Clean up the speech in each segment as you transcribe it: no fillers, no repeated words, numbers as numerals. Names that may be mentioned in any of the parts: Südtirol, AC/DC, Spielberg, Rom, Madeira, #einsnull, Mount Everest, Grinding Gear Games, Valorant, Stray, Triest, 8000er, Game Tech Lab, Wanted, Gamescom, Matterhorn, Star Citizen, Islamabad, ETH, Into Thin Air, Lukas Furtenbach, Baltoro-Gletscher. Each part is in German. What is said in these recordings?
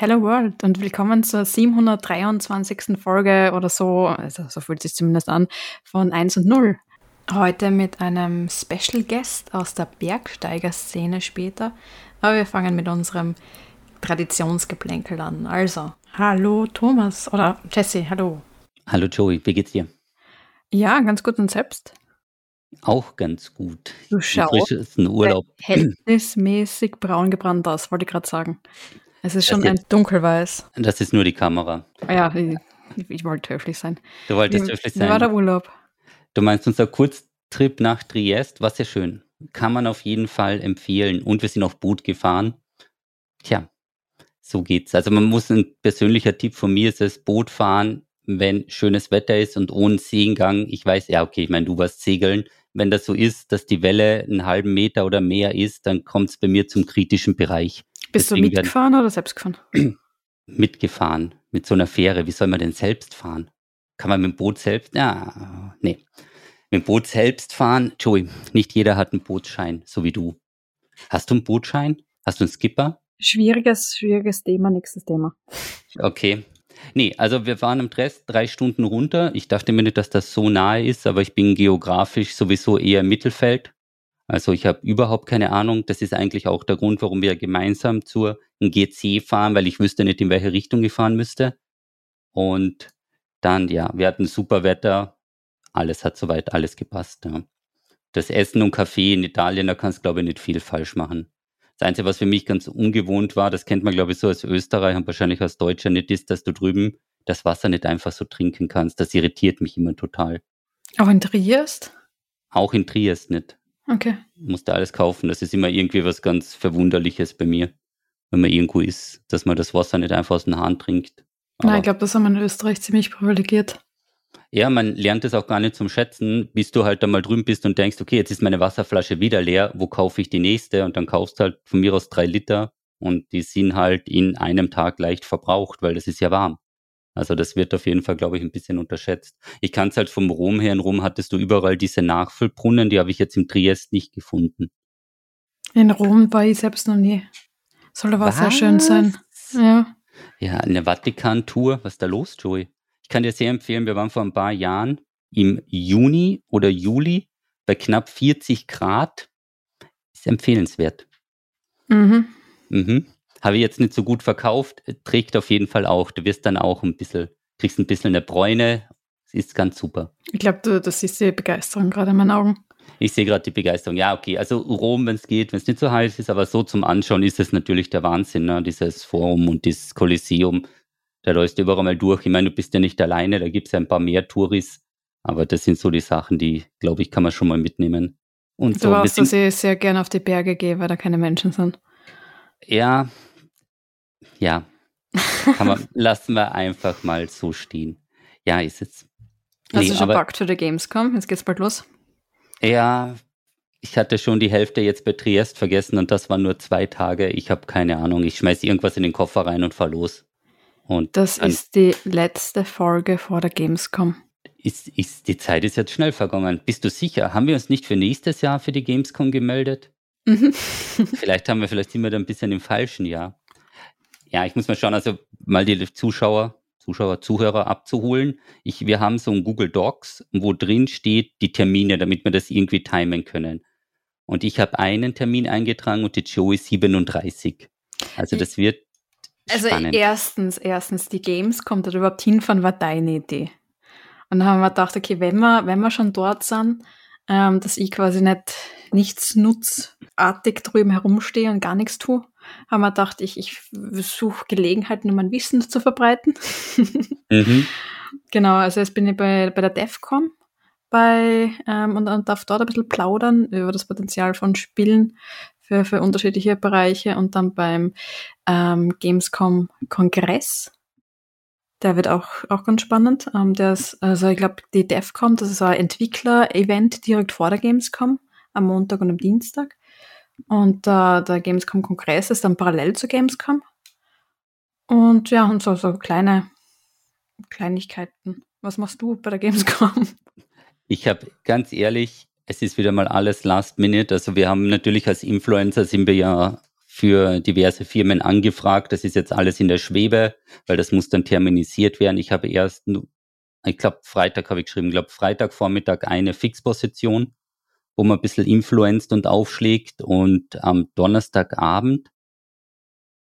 Hello World und willkommen zur 723. Folge oder so, also so fühlt es sich zumindest an, von 1&0. Heute mit einem Special Guest aus der Bergsteigerszene später, aber wir fangen mit unserem Traditionsgeplänkel an. Also, hallo Thomas oder Jesse, hallo. Hallo Joey, wie geht's dir? Ja, ganz gut und selbst? Auch ganz gut. Du schaust verhältnismäßig braun gebrannt aus, wollte ich gerade sagen. Es ist schon ein dunkelweiß. Das ist nur die Kamera. Ja, ich wollte höflich sein. Du wolltest höflich sein. Wie war der Urlaub? Du meinst unser Kurztrip nach Triest, war sehr schön. Kann man auf jeden Fall empfehlen. Und wir sind auf Boot gefahren. Tja, so geht's. Also man muss, ein persönlicher Tipp von mir ist es, Boot fahren, wenn schönes Wetter ist und ohne Seegang. Ich weiß, ja okay, ich meine, du warst segeln. Wenn das so ist, dass die Welle einen halben Meter oder mehr ist, dann kommt es bei mir zum kritischen Bereich. Bist deswegen du mitgefahren oder selbst gefahren? Mitgefahren, mit so einer Fähre. Wie soll man denn selbst fahren? Kann man mit dem Boot selbst? Ja, nee. Mit dem Boot selbst fahren? Joey, nicht jeder hat einen Bootsschein, so wie du. Hast du einen Bootsschein? Hast du einen Skipper? Schwieriges Thema, nächstes Thema. Okay. Nee, also wir waren am Triest 3 Stunden runter. Ich dachte mir nicht, dass das so nahe ist, aber ich bin geografisch sowieso eher im Mittelfeld. Also ich habe überhaupt keine Ahnung. Das ist eigentlich auch der Grund, warum wir gemeinsam zur GC fahren, weil ich wüsste nicht, in welche Richtung ich fahren müsste. Und dann, ja, wir hatten super Wetter. Alles hat soweit, alles gepasst. Ja. Das Essen und Kaffee in Italien, da kannst du, glaube ich, nicht viel falsch machen. Das Einzige, was für mich ganz ungewohnt war, das kennt man, glaube ich, so als Österreicher und wahrscheinlich als Deutscher nicht, ist, dass du drüben das Wasser nicht einfach so trinken kannst. Das irritiert mich immer total. Auch in Triest? Auch in Triest nicht. Okay. Musste alles kaufen. Das ist immer irgendwie was ganz Verwunderliches bei mir, wenn man irgendwo ist, dass man das Wasser nicht einfach aus den Hahn trinkt. Aber nein, ich glaube, das haben wir in Österreich ziemlich privilegiert. Ja, man lernt das auch gar nicht zum Schätzen, bis du halt einmal drüben bist und denkst, okay, jetzt ist meine Wasserflasche wieder leer, wo kaufe ich die nächste? Und dann kaufst halt von mir aus 3 Liter und die sind halt in einem Tag leicht verbraucht, weil das ist ja warm. Also das wird auf jeden Fall, glaube ich, ein bisschen unterschätzt. Ich kann es halt vom Rom her. In Rom hattest du überall diese Nachfüllbrunnen, die habe ich jetzt im Triest nicht gefunden. In Rom war ich selbst noch nie. Soll aber sehr schön sein. Ja, ja, eine Vatikan-Tour. Was ist da los, Joey? Ich kann dir sehr empfehlen, wir waren vor ein paar Jahren im Juni oder Juli bei knapp 40 Grad. Ist empfehlenswert. Mhm. Mhm. Habe ich jetzt nicht so gut verkauft, trägt auf jeden Fall auch. Du wirst dann auch ein bisschen, kriegst ein bisschen eine Bräune. Ist ganz super. Ich glaube, du siehst die Begeisterung gerade in meinen Augen. Ich sehe gerade die Begeisterung. Ja, okay. Also Rom, wenn es geht, wenn es nicht so heiß ist, aber so zum Anschauen ist es natürlich der Wahnsinn, ne? Dieses Forum und dieses Kolosseum. Da läufst du überall mal durch. Ich meine, du bist ja nicht alleine, da gibt es ja ein paar mehr Touris. Aber das sind so die Sachen, die, glaube ich, kann man schon mal mitnehmen. Und du so, warst, dass ich sehr gerne auf die Berge gehe, weil da keine Menschen sind. Ja, ja, lassen wir einfach mal so stehen. Ja, ist jetzt. Nee, also schon back to the Gamescom, jetzt geht's bald los. Ja, ich hatte schon die Hälfte jetzt bei Triest vergessen und das waren nur 2 Tage. Ich habe keine Ahnung, ich schmeiß irgendwas in den Koffer rein und fahr los. Und das ist die letzte Folge vor der Gamescom. Die Zeit ist jetzt schnell vergangen. Bist du sicher? Haben wir uns nicht für nächstes Jahr für die Gamescom gemeldet? Vielleicht sind wir da ein bisschen im falschen Jahr. Ja, ich muss mal schauen, also mal die Zuhörer abzuholen. Wir haben so ein Google Docs, wo drin steht die Termine, damit wir das irgendwie timen können. Und ich habe einen Termin eingetragen und die Joey 37. Also das wird spannend. Also erstens, die Gamescom, da überhaupt hinfahren, war deine Idee. Und dann haben wir gedacht, okay, wenn wir schon dort sind, dass ich quasi nichts nutzartig drüben herumstehe und gar nichts tue, haben wir gedacht, ich suche Gelegenheiten, um mein Wissen zu verbreiten. Mhm. Genau, also jetzt bin ich bei der DEVCOM und darf dort ein bisschen plaudern über das Potenzial von Spielen für unterschiedliche Bereiche und dann beim Gamescom-Kongress. Der wird auch ganz spannend. Also ich glaube, die DEVCOM, das ist ein Entwickler-Event direkt vor der Gamescom, am Montag und am Dienstag. Und der Gamescom-Kongress ist dann parallel zur Gamescom. Und ja, und so kleine Kleinigkeiten. Was machst du bei der Gamescom? Ich habe ganz ehrlich, es ist wieder mal alles Last Minute. Also wir haben natürlich als Influencer sind wir ja für diverse Firmen angefragt. Das ist jetzt alles in der Schwebe, weil das muss dann terminisiert werden. Ich habe erst, ich glaube, Freitag habe ich geschrieben, Freitagvormittag eine Fixposition, wo man ein bisschen influenzt und aufschlägt. Und am Donnerstagabend,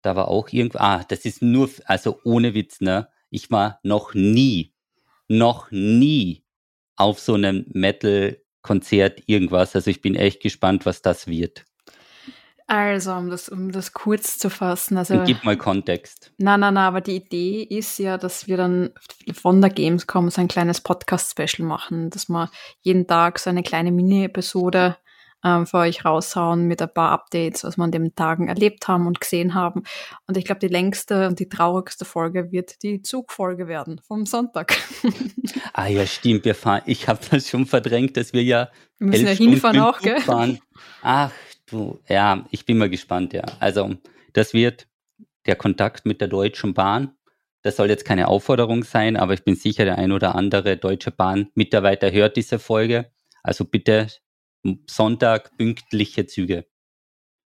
da war auch irgendwas, das ist nur, also ohne Witz, ne? Ich war noch nie auf so einem Metal-Konzert irgendwas. Also ich bin echt gespannt, was das wird. Also, um das kurz zu fassen. Also, gib mal Kontext. Nein, aber die Idee ist ja, dass wir dann von der Gamescom so ein kleines Podcast-Special machen, dass wir jeden Tag so eine kleine Mini-Episode für euch raushauen mit ein paar Updates, was wir an den Tagen erlebt haben und gesehen haben. Und ich glaube, die längste und die traurigste Folge wird die Zugfolge werden vom Sonntag. Ah ja, stimmt. Wir fahren. Ich habe das schon verdrängt, dass wir ja wir müssen ja hinfahren auch, gell? Fahren. Ach du, ja, ich bin mal gespannt, ja. Also das wird der Kontakt mit der Deutschen Bahn. Das soll jetzt keine Aufforderung sein, aber ich bin sicher, der ein oder andere Deutsche Bahn-Mitarbeiter hört diese Folge. Also bitte Sonntag pünktliche Züge.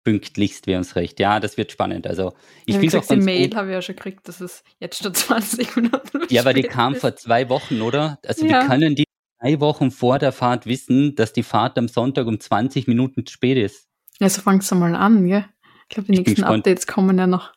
Pünktlichst wäre uns recht. Ja, das wird spannend. Also ich finde auch ganz Mail habe ich ja schon gekriegt, dass es jetzt schon 20 Minuten ja, aber die kam vor 2 Wochen, oder? Also ja. Wie können die 3 Wochen vor der Fahrt wissen, dass die Fahrt am Sonntag um 20 Minuten zu spät ist? Ja, so fangst du mal an, gell? Ich glaube, die nächsten Updates kommen ja noch.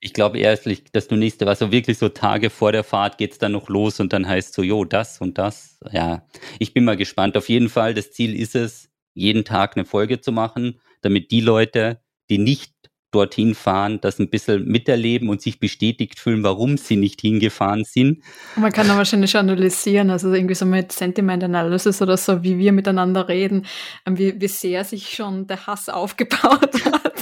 Ich glaube ehrlich, dass du nächste, also wirklich so Tage vor der Fahrt geht's dann noch los und dann heißt so, jo, das und das. Ja, ich bin mal gespannt. Auf jeden Fall, das Ziel ist es, jeden Tag eine Folge zu machen, damit die Leute, die nicht dorthin fahren, das ein bisschen miterleben und sich bestätigt fühlen, warum sie nicht hingefahren sind. Und man kann da wahrscheinlich schon analysieren, also irgendwie so mit Sentiment Analysis oder so, wie wir miteinander reden, wie sehr sich schon der Hass aufgebaut hat.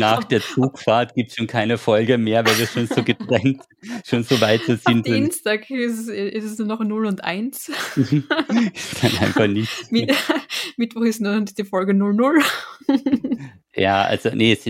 Nach der Zugfahrt gibt es schon keine Folge mehr, weil wir schon so getrennt, schon so weit sind. Am Dienstag ist es nur noch 0 und 1. Ist dann einfach nichts. Mittwoch ist nur die Folge 00. Ja, also nee, es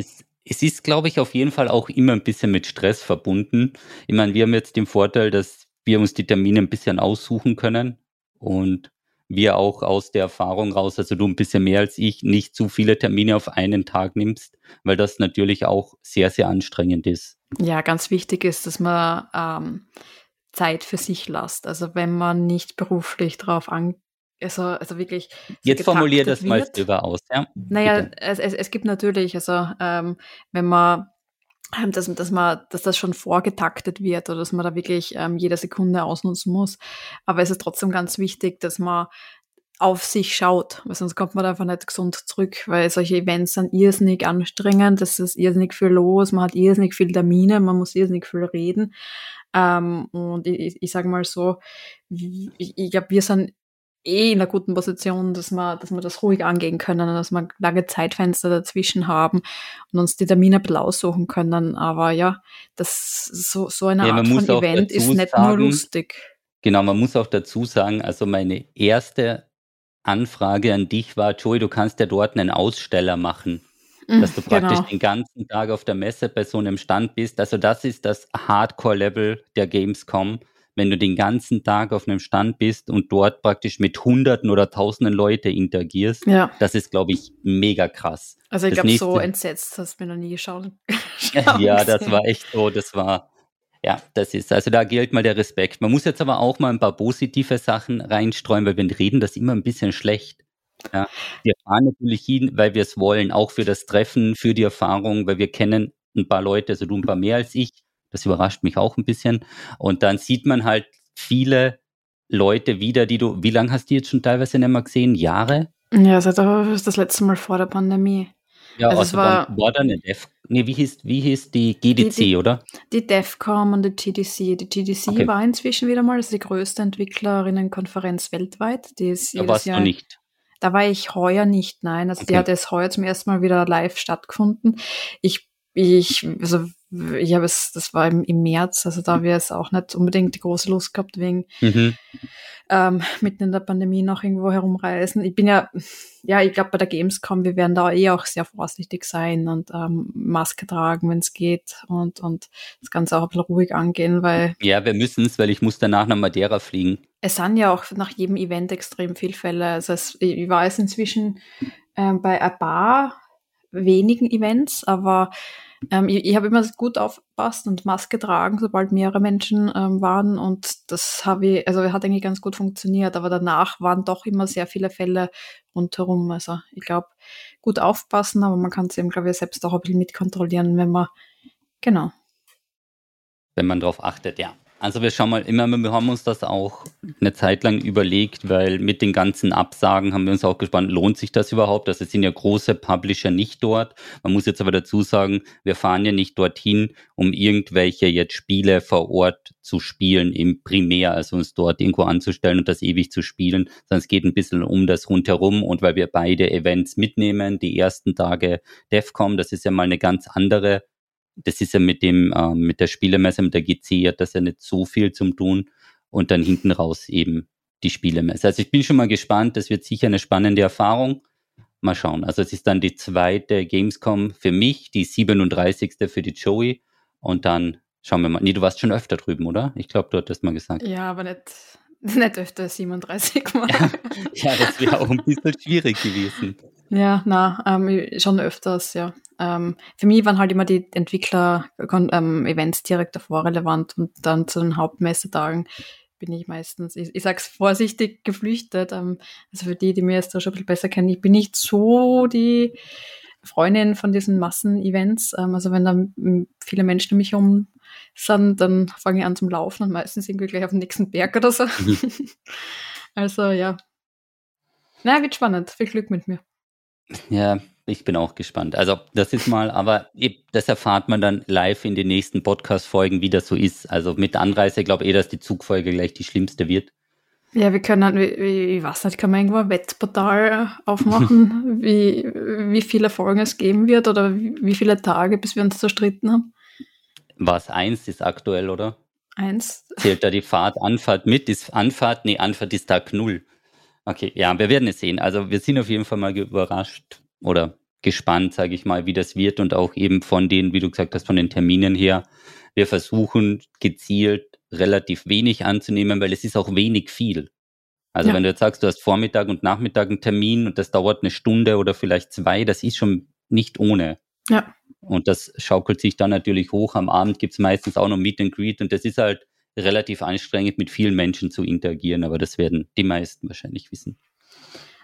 ist, glaube ich, auf jeden Fall auch immer ein bisschen mit Stress verbunden. Ich meine, wir haben jetzt den Vorteil, dass wir uns die Termine ein bisschen aussuchen können und wir auch aus der Erfahrung raus, also du ein bisschen mehr als ich, nicht zu viele Termine auf einen Tag nimmst, weil das natürlich auch sehr, sehr anstrengend ist. Ja, ganz wichtig ist, dass man Zeit für sich lässt. Also wenn man nicht beruflich drauf angeht, also wirklich. Jetzt formulier das mal drüber aus, ja? Naja, es gibt natürlich, also wenn man, dass das schon vorgetaktet wird oder dass man da wirklich jede Sekunde ausnutzen muss. Aber es ist trotzdem ganz wichtig, dass man auf sich schaut, weil sonst kommt man da einfach nicht gesund zurück, weil solche Events sind irrsinnig anstrengend, es ist irrsinnig viel los, man hat irrsinnig viele Termine, man muss irrsinnig viel reden. Und ich sage mal so, ich glaube, wir sind in einer guten Position, dass wir das ruhig angehen können, dass wir lange Zeitfenster dazwischen haben und uns die Termine aussuchen können. Aber ja, das so eine Art von Event ist nicht nur lustig. Genau, man muss auch dazu sagen, also meine erste Anfrage an dich war, Joey, du kannst ja dort einen Aussteller machen, dass du praktisch den ganzen Tag auf der Messe bei so einem Stand bist. Also das ist das Hardcore-Level der Gamescom. Wenn du den ganzen Tag auf einem Stand bist und dort praktisch mit Hunderten oder Tausenden Leute interagierst, ja. Das ist, glaube ich, mega krass. Also ich glaube, so entsetzt hast du mir noch nie geschaut. Ja, das war echt so, also da gilt mal der Respekt. Man muss jetzt aber auch mal ein paar positive Sachen reinstreuen, weil wir reden das immer ein bisschen schlecht. Ja. Wir fahren natürlich hin, weil wir es wollen, auch für das Treffen, für die Erfahrung, weil wir kennen ein paar Leute, also du ein paar mehr als ich. Das überrascht mich auch ein bisschen. Und dann sieht man halt viele Leute wieder, die du, wie lange hast du jetzt schon teilweise nicht mehr gesehen? Jahre? Ja, seit das letzte Mal vor der Pandemie. Ja, also es war da eine wie hieß die GDC, oder? Die DEVCOM und die TDC. Die TDC war inzwischen wieder mal, das ist die größte Entwicklerinnenkonferenz weltweit. Die ist jedes Jahr. Da war ich heuer nicht, nein. Also die hat es heuer zum ersten Mal wieder live stattgefunden. Ich habe es, das war im März, also da habe ich jetzt auch nicht unbedingt die große Lust gehabt, wegen mitten in der Pandemie noch irgendwo herumreisen. Ich bin ich glaube bei der Gamescom, wir werden da auch sehr vorsichtig sein und Maske tragen, wenn es geht und das Ganze auch ein bisschen ruhig angehen, weil... Ja, wir müssen es, weil ich muss danach nach Madeira fliegen. Es sind ja auch nach jedem Event extrem viele Fälle. Also ich weiß inzwischen bei ein paar wenigen Events, aber ich habe immer gut aufgepasst und Maske getragen, sobald mehrere Menschen waren, und das habe ich, also hat eigentlich ganz gut funktioniert, aber danach waren doch immer sehr viele Fälle rundherum. Also ich glaube, gut aufpassen, aber man kann es eben, glaube ich, selbst auch ein bisschen mitkontrollieren, wenn man, genau. Wenn man darauf achtet, ja. Also wir schauen mal immer, wir haben uns das auch eine Zeit lang überlegt, weil mit den ganzen Absagen haben wir uns auch gespannt, lohnt sich das überhaupt? Das sind ja große Publisher nicht dort. Man muss jetzt aber dazu sagen, wir fahren ja nicht dorthin, um irgendwelche jetzt Spiele vor Ort zu spielen im Primär, also uns dort irgendwo anzustellen und das ewig zu spielen, sondern es geht ein bisschen um das Rundherum, und weil wir beide Events mitnehmen, die ersten Tage DEVCOM, das ist ja mal eine ganz andere. Das ist ja mit der Spielemesse, mit der GC hat das ja nicht so viel zu tun, und dann hinten raus eben die Spielemesse. Also ich bin schon mal gespannt, das wird sicher eine spannende Erfahrung. Mal schauen. Also es ist dann die zweite Gamescom für mich, die 37. für die Joey, und dann schauen wir mal. Nee, du warst schon öfter drüben, oder? Ich glaube, du hattest mal gesagt. Ja, aber nicht öfter 37 Mal. Ja, das wäre auch ein bisschen schwierig gewesen. Ja, na, schon öfters, ja. Für mich waren halt immer die Entwickler-Events direkt davor relevant, und dann zu den Hauptmessetagen bin ich meistens, ich sag's vorsichtig, geflüchtet. Also für die mir jetzt da schon ein bisschen besser kennen, ich bin nicht so die Freundin von diesen Massenevents. Also wenn da viele Menschen um mich herum sind, dann fange ich an zum Laufen und meistens irgendwie gleich auf den nächsten Berg oder so. Also ja. Na, wird spannend. Viel Glück mit mir. Ja, ich bin auch gespannt. Also das ist mal, aber das erfahrt man dann live in den nächsten Podcast-Folgen, wie das so ist. Also mit Anreise, ich glaube dass die Zugfolge gleich die schlimmste wird. Ja, wir können dann, ich weiß nicht, kann man irgendwo ein Wettportal aufmachen, wie viele Folgen es geben wird oder wie viele Tage, bis wir uns zerstritten haben? Was, 1 ist aktuell, oder? 1. Zählt da die Anfahrt mit? Ist Anfahrt? Nee, Anfahrt ist Tag 0. Okay, ja, wir werden es sehen. Also wir sind auf jeden Fall mal überrascht oder gespannt, sage ich mal, wie das wird, und auch eben von den, wie du gesagt hast, von den Terminen her. Wir versuchen gezielt relativ wenig anzunehmen, weil es ist auch wenig viel. Also ja. Wenn du jetzt sagst, du hast Vormittag und Nachmittag einen Termin und das dauert eine Stunde oder vielleicht 2, das ist schon nicht ohne. Ja. Und das schaukelt sich dann natürlich hoch. Am Abend gibt es meistens auch noch Meet and Greet, und das ist halt relativ anstrengend, mit vielen Menschen zu interagieren, aber das werden die meisten wahrscheinlich wissen.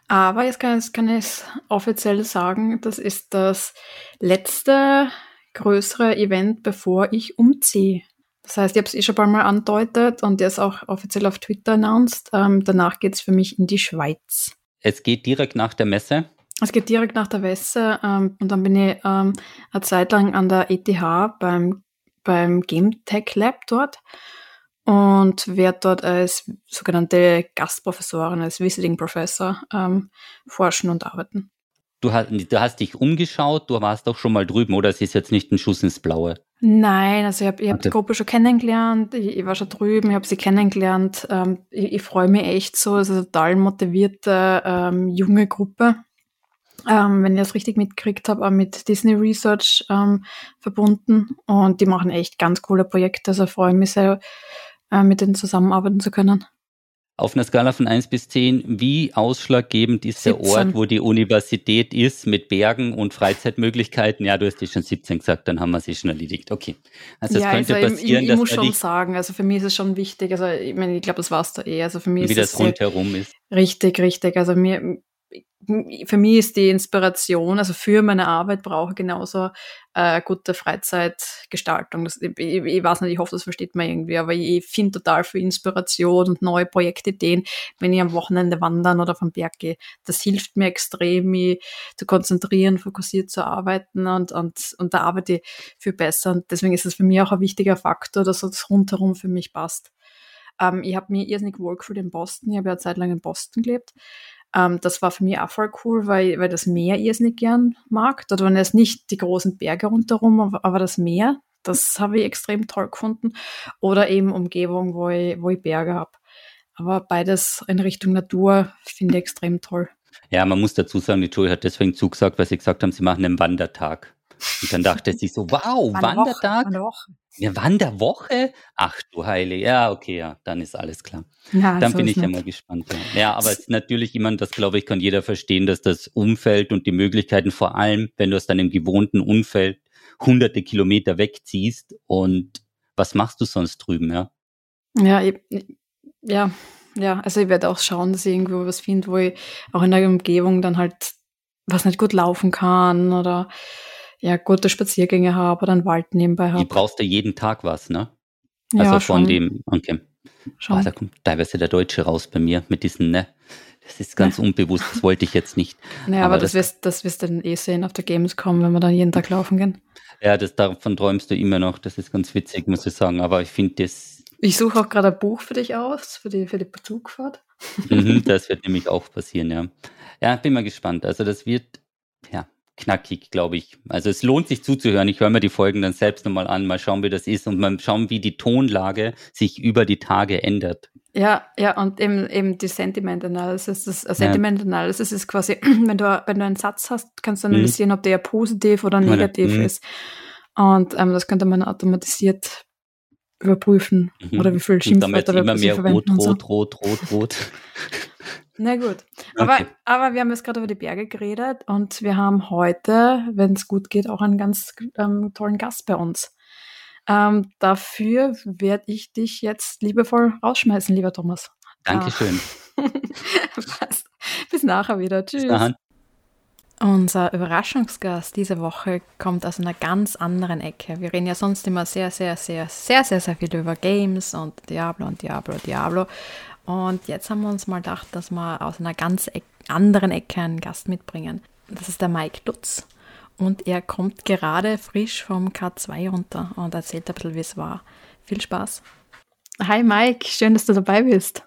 Aber jetzt kann ich offiziell sagen, das ist das letzte größere Event, bevor ich umziehe. Das heißt, ich habe es schon ein paar Mal andeutet und jetzt auch offiziell auf Twitter announced. Danach geht es für mich in die Schweiz. Es geht direkt nach der Messe? Es geht direkt nach der Messe, und dann bin ich eine Zeit lang an der ETH beim Game Tech Lab dort. Und werde dort als sogenannte Gastprofessorin, als Visiting Professor forschen und arbeiten. Du hast dich umgeschaut, du warst doch schon mal drüben, oder? Es ist jetzt nicht ein Schuss ins Blaue. Nein, also ich hab die Gruppe schon kennengelernt, ich war schon drüben, ich habe sie kennengelernt. Ich freue mich echt so, es ist eine total motivierte junge Gruppe. Wenn ich das richtig mitgekriegt habe, auch mit Disney Research verbunden, und die machen echt ganz coole Projekte, also freue ich mich sehr, mit denen zusammenarbeiten zu können. Auf einer Skala von 1 bis 10, wie ausschlaggebend ist 17. Der Ort, wo die Universität ist, mit Bergen und Freizeitmöglichkeiten? Ja, du hast dich schon 17 gesagt, dann haben wir sie schon erledigt. Okay. Also es könnte also passieren, ich muss schon sagen, also für mich ist es schon wichtig, also ich meine, ich glaube, das war es da eh. Also für mich wie ist das rundherum ist. Richtig, richtig. Also für mich ist die Inspiration, also für meine Arbeit brauche ich genauso gute Freizeitgestaltung. Ich weiß nicht, ich hoffe, das versteht man irgendwie, aber ich finde total viel Inspiration und neue Projektideen, wenn ich am Wochenende wandern oder vom Berg gehe. Das hilft mir extrem, mich zu konzentrieren, fokussiert zu arbeiten, und da arbeite ich viel besser. Und deswegen ist es für mich auch ein wichtiger Faktor, dass es rundherum für mich passt. Ich habe mir irrsinnig wohl gefühlt in Boston. Ich habe ja eine Zeit lang in Boston gelebt. Das war für mich auch voll cool, weil das Meer irrsinnig gern mag. Dort waren jetzt nicht die großen Berge rundherum, aber das Meer, das habe ich extrem toll gefunden. Oder eben Umgebung, wo ich Berge habe. Aber beides in Richtung Natur finde ich extrem toll. Ja, man muss dazu sagen, die Joey hat deswegen zugesagt, weil sie gesagt haben, sie machen einen Wandertag. Und dann dachte sich so, wow, Wandertag? Eine Wanderwoche? Ach du Heilige. Ja, okay, ja, dann ist alles klar. Ja, dann so bin ich ja mal gespannt. Ja, aber es ist natürlich immer, das glaube ich, kann jeder verstehen, dass das Umfeld und die Möglichkeiten, vor allem, wenn du aus deinem gewohnten Umfeld hunderte Kilometer wegziehst und was machst du sonst drüben, ja? Ja, also ich werde auch schauen, dass ich irgendwo was finde, wo ich auch in der Umgebung dann halt was nicht gut laufen kann oder ja, gute Spaziergänge habe oder einen Wald nebenbei habe. Die brauchst du jeden Tag was, ne? Also ja, von schon. Dem, okay. Schon. Oh, da kommt teilweise der Deutsche raus bei mir mit diesen, ne? Das ist ganz unbewusst, das wollte ich jetzt nicht. Naja, aber das wirst du dann eh sehen auf der Gamescom, wenn wir dann jeden Tag laufen gehen. Ja, davon träumst du immer noch, das ist ganz witzig, muss ich sagen, aber ich finde das. Ich suche auch gerade ein Buch für dich aus, für die Zugfahrt. Das wird nämlich auch passieren, ja. Ja, bin mal gespannt. Also das wird, ja, knackig, glaube ich. Also es lohnt sich zuzuhören. Ich höre mir die Folgen dann selbst nochmal an, mal schauen, wie das ist und mal schauen, wie die Tonlage sich über die Tage ändert. Ja, und eben die Sentiment Analysis. Das Sentiment Analysis ist quasi, wenn du einen Satz hast, kannst du analysieren, ob der positiv oder negativ ist. Und das könnte man automatisiert überprüfen oder wie viel Schimpfwörter wir verwenden. Rot. Na gut, aber wir haben jetzt gerade über die Berge geredet und wir haben heute, wenn es gut geht, auch einen ganz tollen Gast bei uns. Dafür werde ich dich jetzt liebevoll rausschmeißen, lieber Thomas. Dankeschön. Passt. Bis nachher wieder. Tschüss. Unser Überraschungsgast diese Woche kommt aus einer ganz anderen Ecke. Wir reden ja sonst immer sehr, sehr, sehr, sehr, sehr, sehr viel über Games und Diablo. Und jetzt haben wir uns mal gedacht, dass wir aus einer ganz anderen Ecke einen Gast mitbringen. Das ist der Mike Dutz. Und er kommt gerade frisch vom K2 runter und erzählt ein bisschen, wie es war. Viel Spaß. Hi Mike, schön, dass du dabei bist.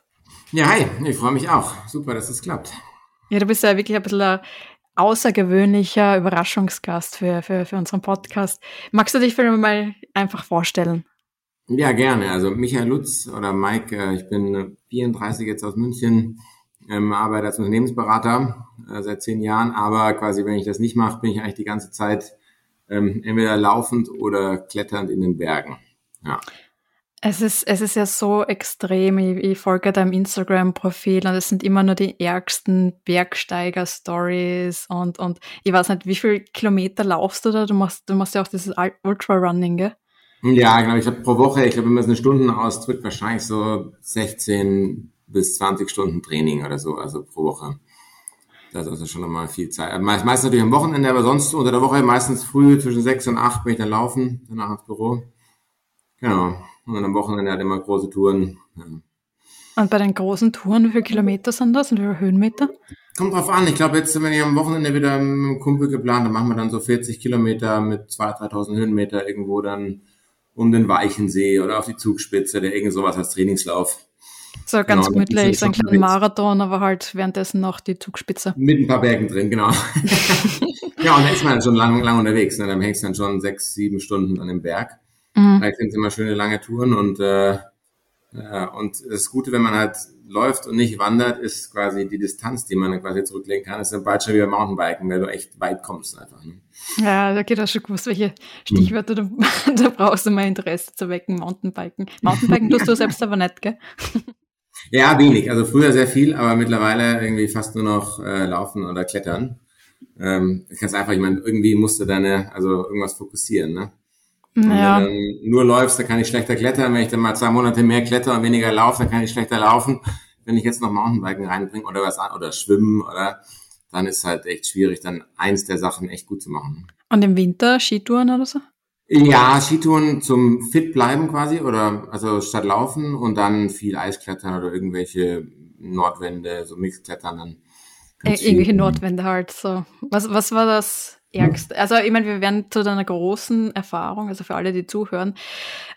Ja, hi, ich freue mich auch. Super, dass es klappt. Ja, du bist ja wirklich ein bisschen außergewöhnlicher Überraschungsgast für unseren Podcast. Magst du dich vielleicht mal einfach vorstellen? Ja, gerne. Also Michael Lutz oder Mike, ich bin 34 jetzt aus München, arbeite als Unternehmensberater seit 10 Jahren, aber quasi, wenn ich das nicht mache, bin ich eigentlich die ganze Zeit entweder laufend oder kletternd in den Bergen. Ja. Es ist ja so extrem, ich folge deinem Instagram-Profil und es sind immer nur die ärgsten Bergsteiger-Stories und ich weiß nicht, wie viel Kilometer laufst du da? Du machst ja auch dieses Ultra-Running, gell? Ja, genau, ich habe pro Woche, wenn man es eine Stunde ausdrückt, wahrscheinlich so 16 bis 20 Stunden Training oder so, also pro Woche. Das ist also schon nochmal viel Zeit. Meistens natürlich am Wochenende, aber sonst unter der Woche meistens früh zwischen 6 und 8 bin ich dann laufen, danach ins Büro. Genau. Und am Wochenende hat immer große Touren. Ja. Und bei den großen Touren, wie viele Kilometer sind das? Und wie viele Höhenmeter? Kommt drauf an. Ich glaube, jetzt, wenn ich am Wochenende wieder mit dem Kumpel geplant, dann machen wir dann so 40 Kilometer mit 2.000, 3.000 Höhenmeter irgendwo dann um den Weichensee oder auf die Zugspitze oder irgend sowas als Trainingslauf. So ganz gemütlich, so ein kleiner Marathon, aber halt währenddessen noch die Zugspitze. Mit ein paar Bergen drin, genau. Ja, und dann ist man schon lang unterwegs. Ne? Dann hängst du dann schon 6-7 Stunden an dem Berg. Vielleicht sind es immer schöne lange Touren und das Gute, wenn man halt läuft und nicht wandert, ist quasi die Distanz, die man dann quasi zurücklegen kann, ist dann bald schon wieder Mountainbiken, weil du echt weit kommst einfach. Ne? Ja, da geht auch schon gewusst, welche Stichwörter du brauchst, um mein Interesse zu wecken, Mountainbiken. Mountainbiken tust du selbst aber nicht, gell? Ja, wenig. Also früher sehr viel, aber mittlerweile irgendwie fast nur noch laufen oder klettern. Kannst einfach, ich meine, irgendwie musst du irgendwas fokussieren, ne? Ja. Wenn du dann nur läufst, dann kann ich schlechter klettern. Wenn ich dann mal 2 Monate mehr kletter und weniger laufe, dann kann ich schlechter laufen. Wenn ich jetzt noch Mountainbiken reinbringe oder was oder schwimmen oder, dann ist es halt echt schwierig, dann eins der Sachen echt gut zu machen. Und im Winter Skitouren oder so? Ja, Skitouren zum fit bleiben quasi oder, also statt laufen und dann viel Eisklettern oder irgendwelche Nordwände, so Mixklettern dann. Irgendwelche Nordwände halt, so. Was war das? Also ich meine, wir werden zu deiner großen Erfahrung, also für alle, die zuhören,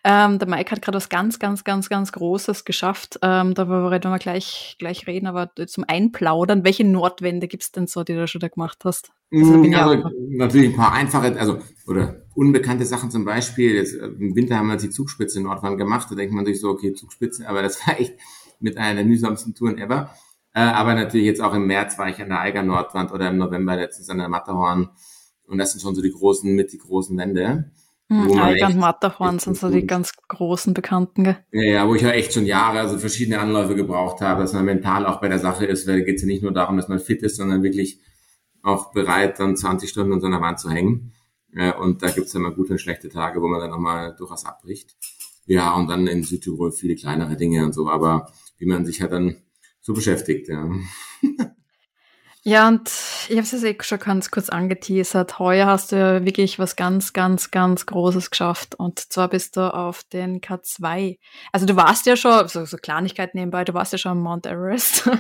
der Mike hat gerade was ganz, ganz, ganz, ganz Großes geschafft, darüber werden wir gleich reden, aber zum Einplaudern, welche Nordwände gibt es denn so, die du schon da gemacht hast? Also, natürlich ein paar einfache, oder unbekannte Sachen zum Beispiel, jetzt, im Winter haben wir jetzt die Zugspitze in Nordwand gemacht, da denkt man sich so, okay, Zugspitze, aber das war echt mit einer der mühsamsten Touren ever, aber natürlich jetzt auch im März war ich an der Eiger-Nordwand oder im November letztens an der Matterhorn. Und das sind schon so die großen Wände. Eiger und Matterhorn sind so die ganz großen Bekannten, gell? Ja, wo ich ja echt schon Jahre, also verschiedene Anläufe gebraucht habe, dass man mental auch bei der Sache ist, weil da geht es ja nicht nur darum, dass man fit ist, sondern wirklich auch bereit, dann 20 Stunden an so einer Wand zu hängen. Und da gibt's dann mal gute und schlechte Tage, wo man dann auch mal durchaus abbricht. Ja, und dann in Südtirol viele kleinere Dinge und so, aber wie man sich halt dann so beschäftigt, ja. Ja, und ich habe es jetzt schon ganz kurz angeteasert. Heuer hast du ja wirklich was ganz, ganz, ganz Großes geschafft. Und zwar bist du auf den K2. Also du warst ja schon, so Kleinigkeit nebenbei, du warst ja schon am Mount Everest.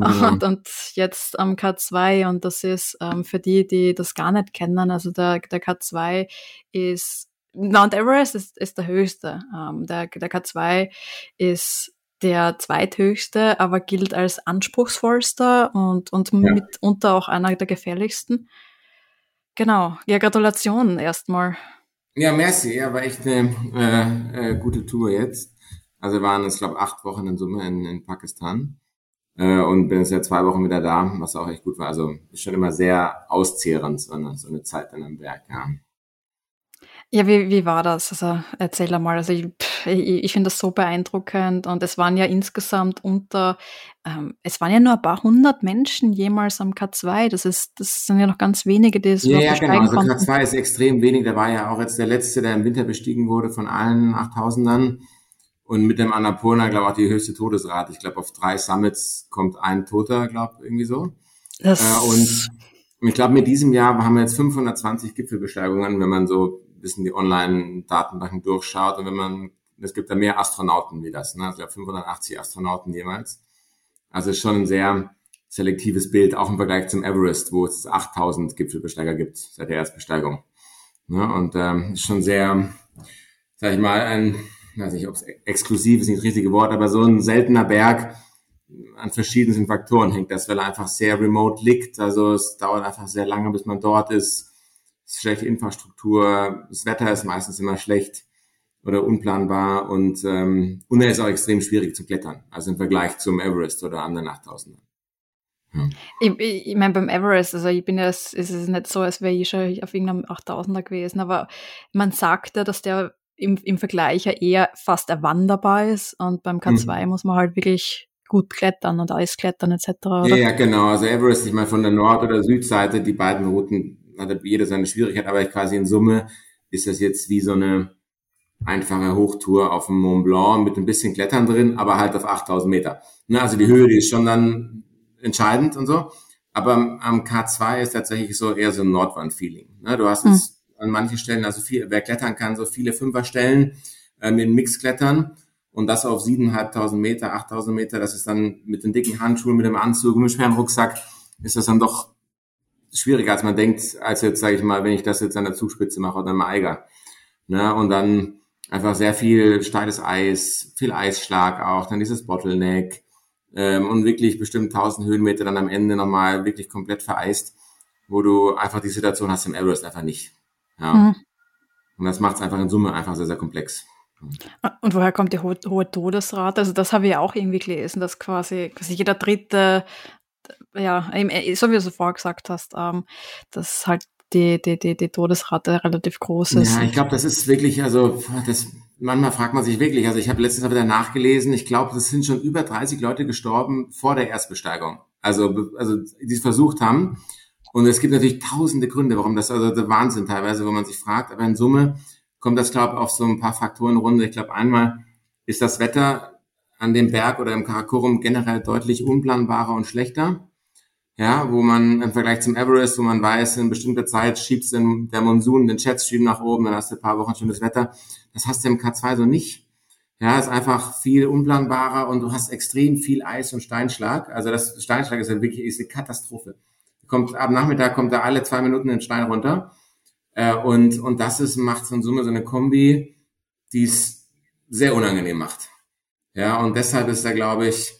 Ja. Und jetzt am K2. Und das ist für die, die das gar nicht kennen, also der K2 ist, Mount Everest ist der höchste. Der K2 ist der zweithöchste, aber gilt als anspruchsvollster und ja, mitunter auch einer der gefährlichsten. Genau. Ja, Gratulation erstmal. Ja, merci. Ja, war echt eine gute Tour jetzt. Also waren es, glaube ich, 8 Wochen in Summe in Pakistan. Und bin jetzt ja 2 Wochen wieder da, was auch echt gut war. Also ist schon immer sehr auszehrend, so eine Zeit dann am Berg, ja. Ja, wie war das? Also erzähl einmal. Also ich finde das so beeindruckend und es waren ja insgesamt es waren ja nur ein paar hundert Menschen jemals am K2. Das sind ja noch ganz wenige, die es überhaupt besteigen konnten. Also K2 ist extrem wenig. Da war ja auch jetzt der letzte, der im Winter bestiegen wurde von allen 8000ern und mit dem Annapurna, glaube ich, auch die höchste Todesrate. Ich glaube, auf 3 Summits kommt ein Toter, glaube irgendwie so. Und ich glaube, mit diesem Jahr haben wir jetzt 520 Gipfelbesteigungen, wenn man so bisschen die Online-Datenbanken durchschaut und es gibt da mehr Astronauten wie das, ne? Also ich glaube 580 Astronauten jeweils. Also ist schon ein sehr selektives Bild, auch im Vergleich zum Everest, wo es 8000 Gipfelbesteiger gibt seit der Erstbesteigung. Ne? Und ist schon sehr, sag ich mal, weiß nicht, ob es exklusiv ist, nicht das richtige Wort, aber so ein seltener Berg, an verschiedensten Faktoren hängt das, weil er einfach sehr remote liegt, also es dauert einfach sehr lange, bis man dort ist. Es ist schlechte Infrastruktur, das Wetter ist meistens immer schlecht oder unplanbar und er ist auch extrem schwierig zu klettern, also im Vergleich zum Everest oder anderen 8000ern. Ja. Ich meine, beim Everest, also ich bin ja, es ist nicht so, als wäre ich schon auf irgendeinem 8000er gewesen, aber man sagt ja, dass der im Vergleich ja eher fast erwanderbar ist und beim K2 muss man halt wirklich gut klettern und Eisklettern etc. Ja, ja, genau, also Everest, ich meine, von der Nord- oder Südseite, die beiden Routen hat jeder seine Schwierigkeit, aber quasi in Summe ist das jetzt wie so eine einfache Hochtour auf dem Mont Blanc mit ein bisschen Klettern drin, aber halt auf 8000 Meter. Ne, also die Höhe, die ist schon dann entscheidend und so, aber am K2 ist tatsächlich so eher so ein Nordwand-Feeling. Ne, du hast jetzt an manchen Stellen, also viel, wer klettern kann, so viele Fünferstellen in Mixklettern und das auf 7500 Meter, 8000 Meter, das ist dann mit den dicken Handschuhen, mit dem Anzug, mit dem schweren Rucksack, ist das dann doch schwieriger, als man denkt, als jetzt, sage ich mal, wenn ich das jetzt an der Zugspitze mache oder am Eiger. Ne? Und dann einfach sehr viel steiles Eis, viel Eisschlag auch, dann dieses Bottleneck und wirklich bestimmt 1000 Höhenmeter dann am Ende nochmal wirklich komplett vereist, wo du einfach die Situation hast im Everest einfach nicht. Ja. Und das macht es einfach in Summe einfach sehr, sehr komplex. Und woher kommt die hohe Todesrate? Also das habe ich auch irgendwie gelesen, dass quasi jeder dritte, ja, so wie du es vorher gesagt hast, dass halt die Todesrate relativ groß ist. Ja, ich glaube, das ist wirklich, also manchmal fragt man sich wirklich, also ich habe letztens wieder nachgelesen, ich glaube, es sind schon über 30 Leute gestorben vor der Erstbesteigung, also die es versucht haben und es gibt natürlich tausende Gründe, warum das, also der Wahnsinn teilweise, wo man sich fragt, aber in Summe kommt das, glaube ich, auf so ein paar Faktoren runter. Ich glaube, einmal ist das Wetter an dem Berg oder im Karakorum generell deutlich unplanbarer und schlechter. Ja, wo man im Vergleich zum Everest, wo man weiß, in bestimmter Zeit schiebst du der Monsun, den Jetstream nach oben, dann hast du ein paar Wochen schönes Wetter. Das hast du im K2 so nicht. Ja, ist einfach viel unplanbarer und du hast extrem viel Eis und Steinschlag. Also das Steinschlag ist ja wirklich ist eine Katastrophe. Ab Nachmittag kommt da alle 2 Minuten ein Stein runter. Und das macht in Summe so eine Kombi, die es sehr unangenehm macht. Ja, und deshalb ist da, glaube ich,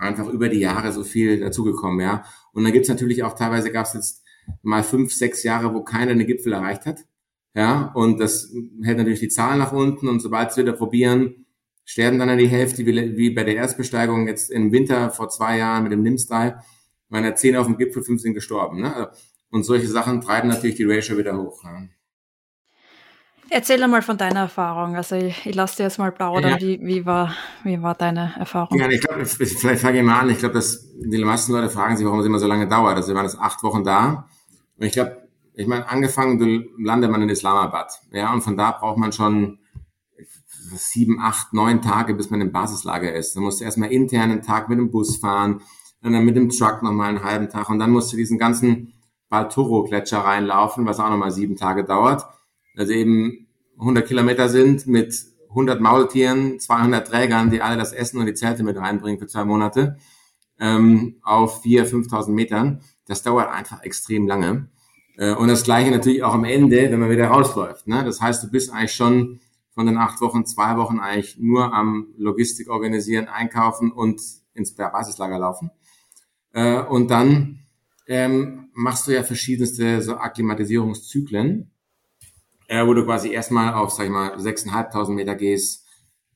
einfach über die Jahre so viel dazugekommen, ja. Und dann gibt's natürlich auch, teilweise gab's jetzt mal 5, 6 Jahre, wo keiner den Gipfel erreicht hat, ja. Und das hält natürlich die Zahlen nach unten und sobald sie wieder probieren, sterben dann die Hälfte, wie bei der Erstbesteigung jetzt im Winter vor 2 Jahren mit dem Nimstal, waren ja 10 auf dem Gipfel, 5 sind gestorben, ne. Also Und solche Sachen treiben natürlich die Ratio wieder hoch. Ne? Erzähl mal von deiner Erfahrung. Also ich lasse dir jetzt mal plaudern. Ja. Wie war deine Erfahrung? Ja, ich glaube, vielleicht fange ich mal an. Ich glaube, dass die meisten Leute fragen sich, warum es immer so lange dauert. Also wir waren jetzt 8 Wochen da. Und ich glaube, ich meine, angefangen landet man in Islamabad. Ja, und von da braucht man schon 7, 8, 9 Tage, bis man in Basislager ist. Dann musst du erstmal intern einen Tag mit dem Bus fahren und dann mit dem Truck nochmal einen halben Tag. Und dann musst du diesen ganzen Baltoro-Gletscher reinlaufen, was auch nochmal 7 Tage dauert. Also eben 100 Kilometer sind mit 100 Maultieren, 200 Trägern, die alle das Essen und die Zelte mit reinbringen für 2 Monate, auf 4.000, 5.000 Metern. Das dauert einfach extrem lange. Und das Gleiche natürlich auch am Ende, wenn man wieder rausläuft. Ne? Das heißt, du bist eigentlich schon von den 8 Wochen, 2 Wochen eigentlich nur am Logistik organisieren, einkaufen und ins Basislager laufen. Und dann machst du ja verschiedenste so Akklimatisierungszyklen, wo du quasi erstmal auf, sag ich mal, 6.500 Meter gehst,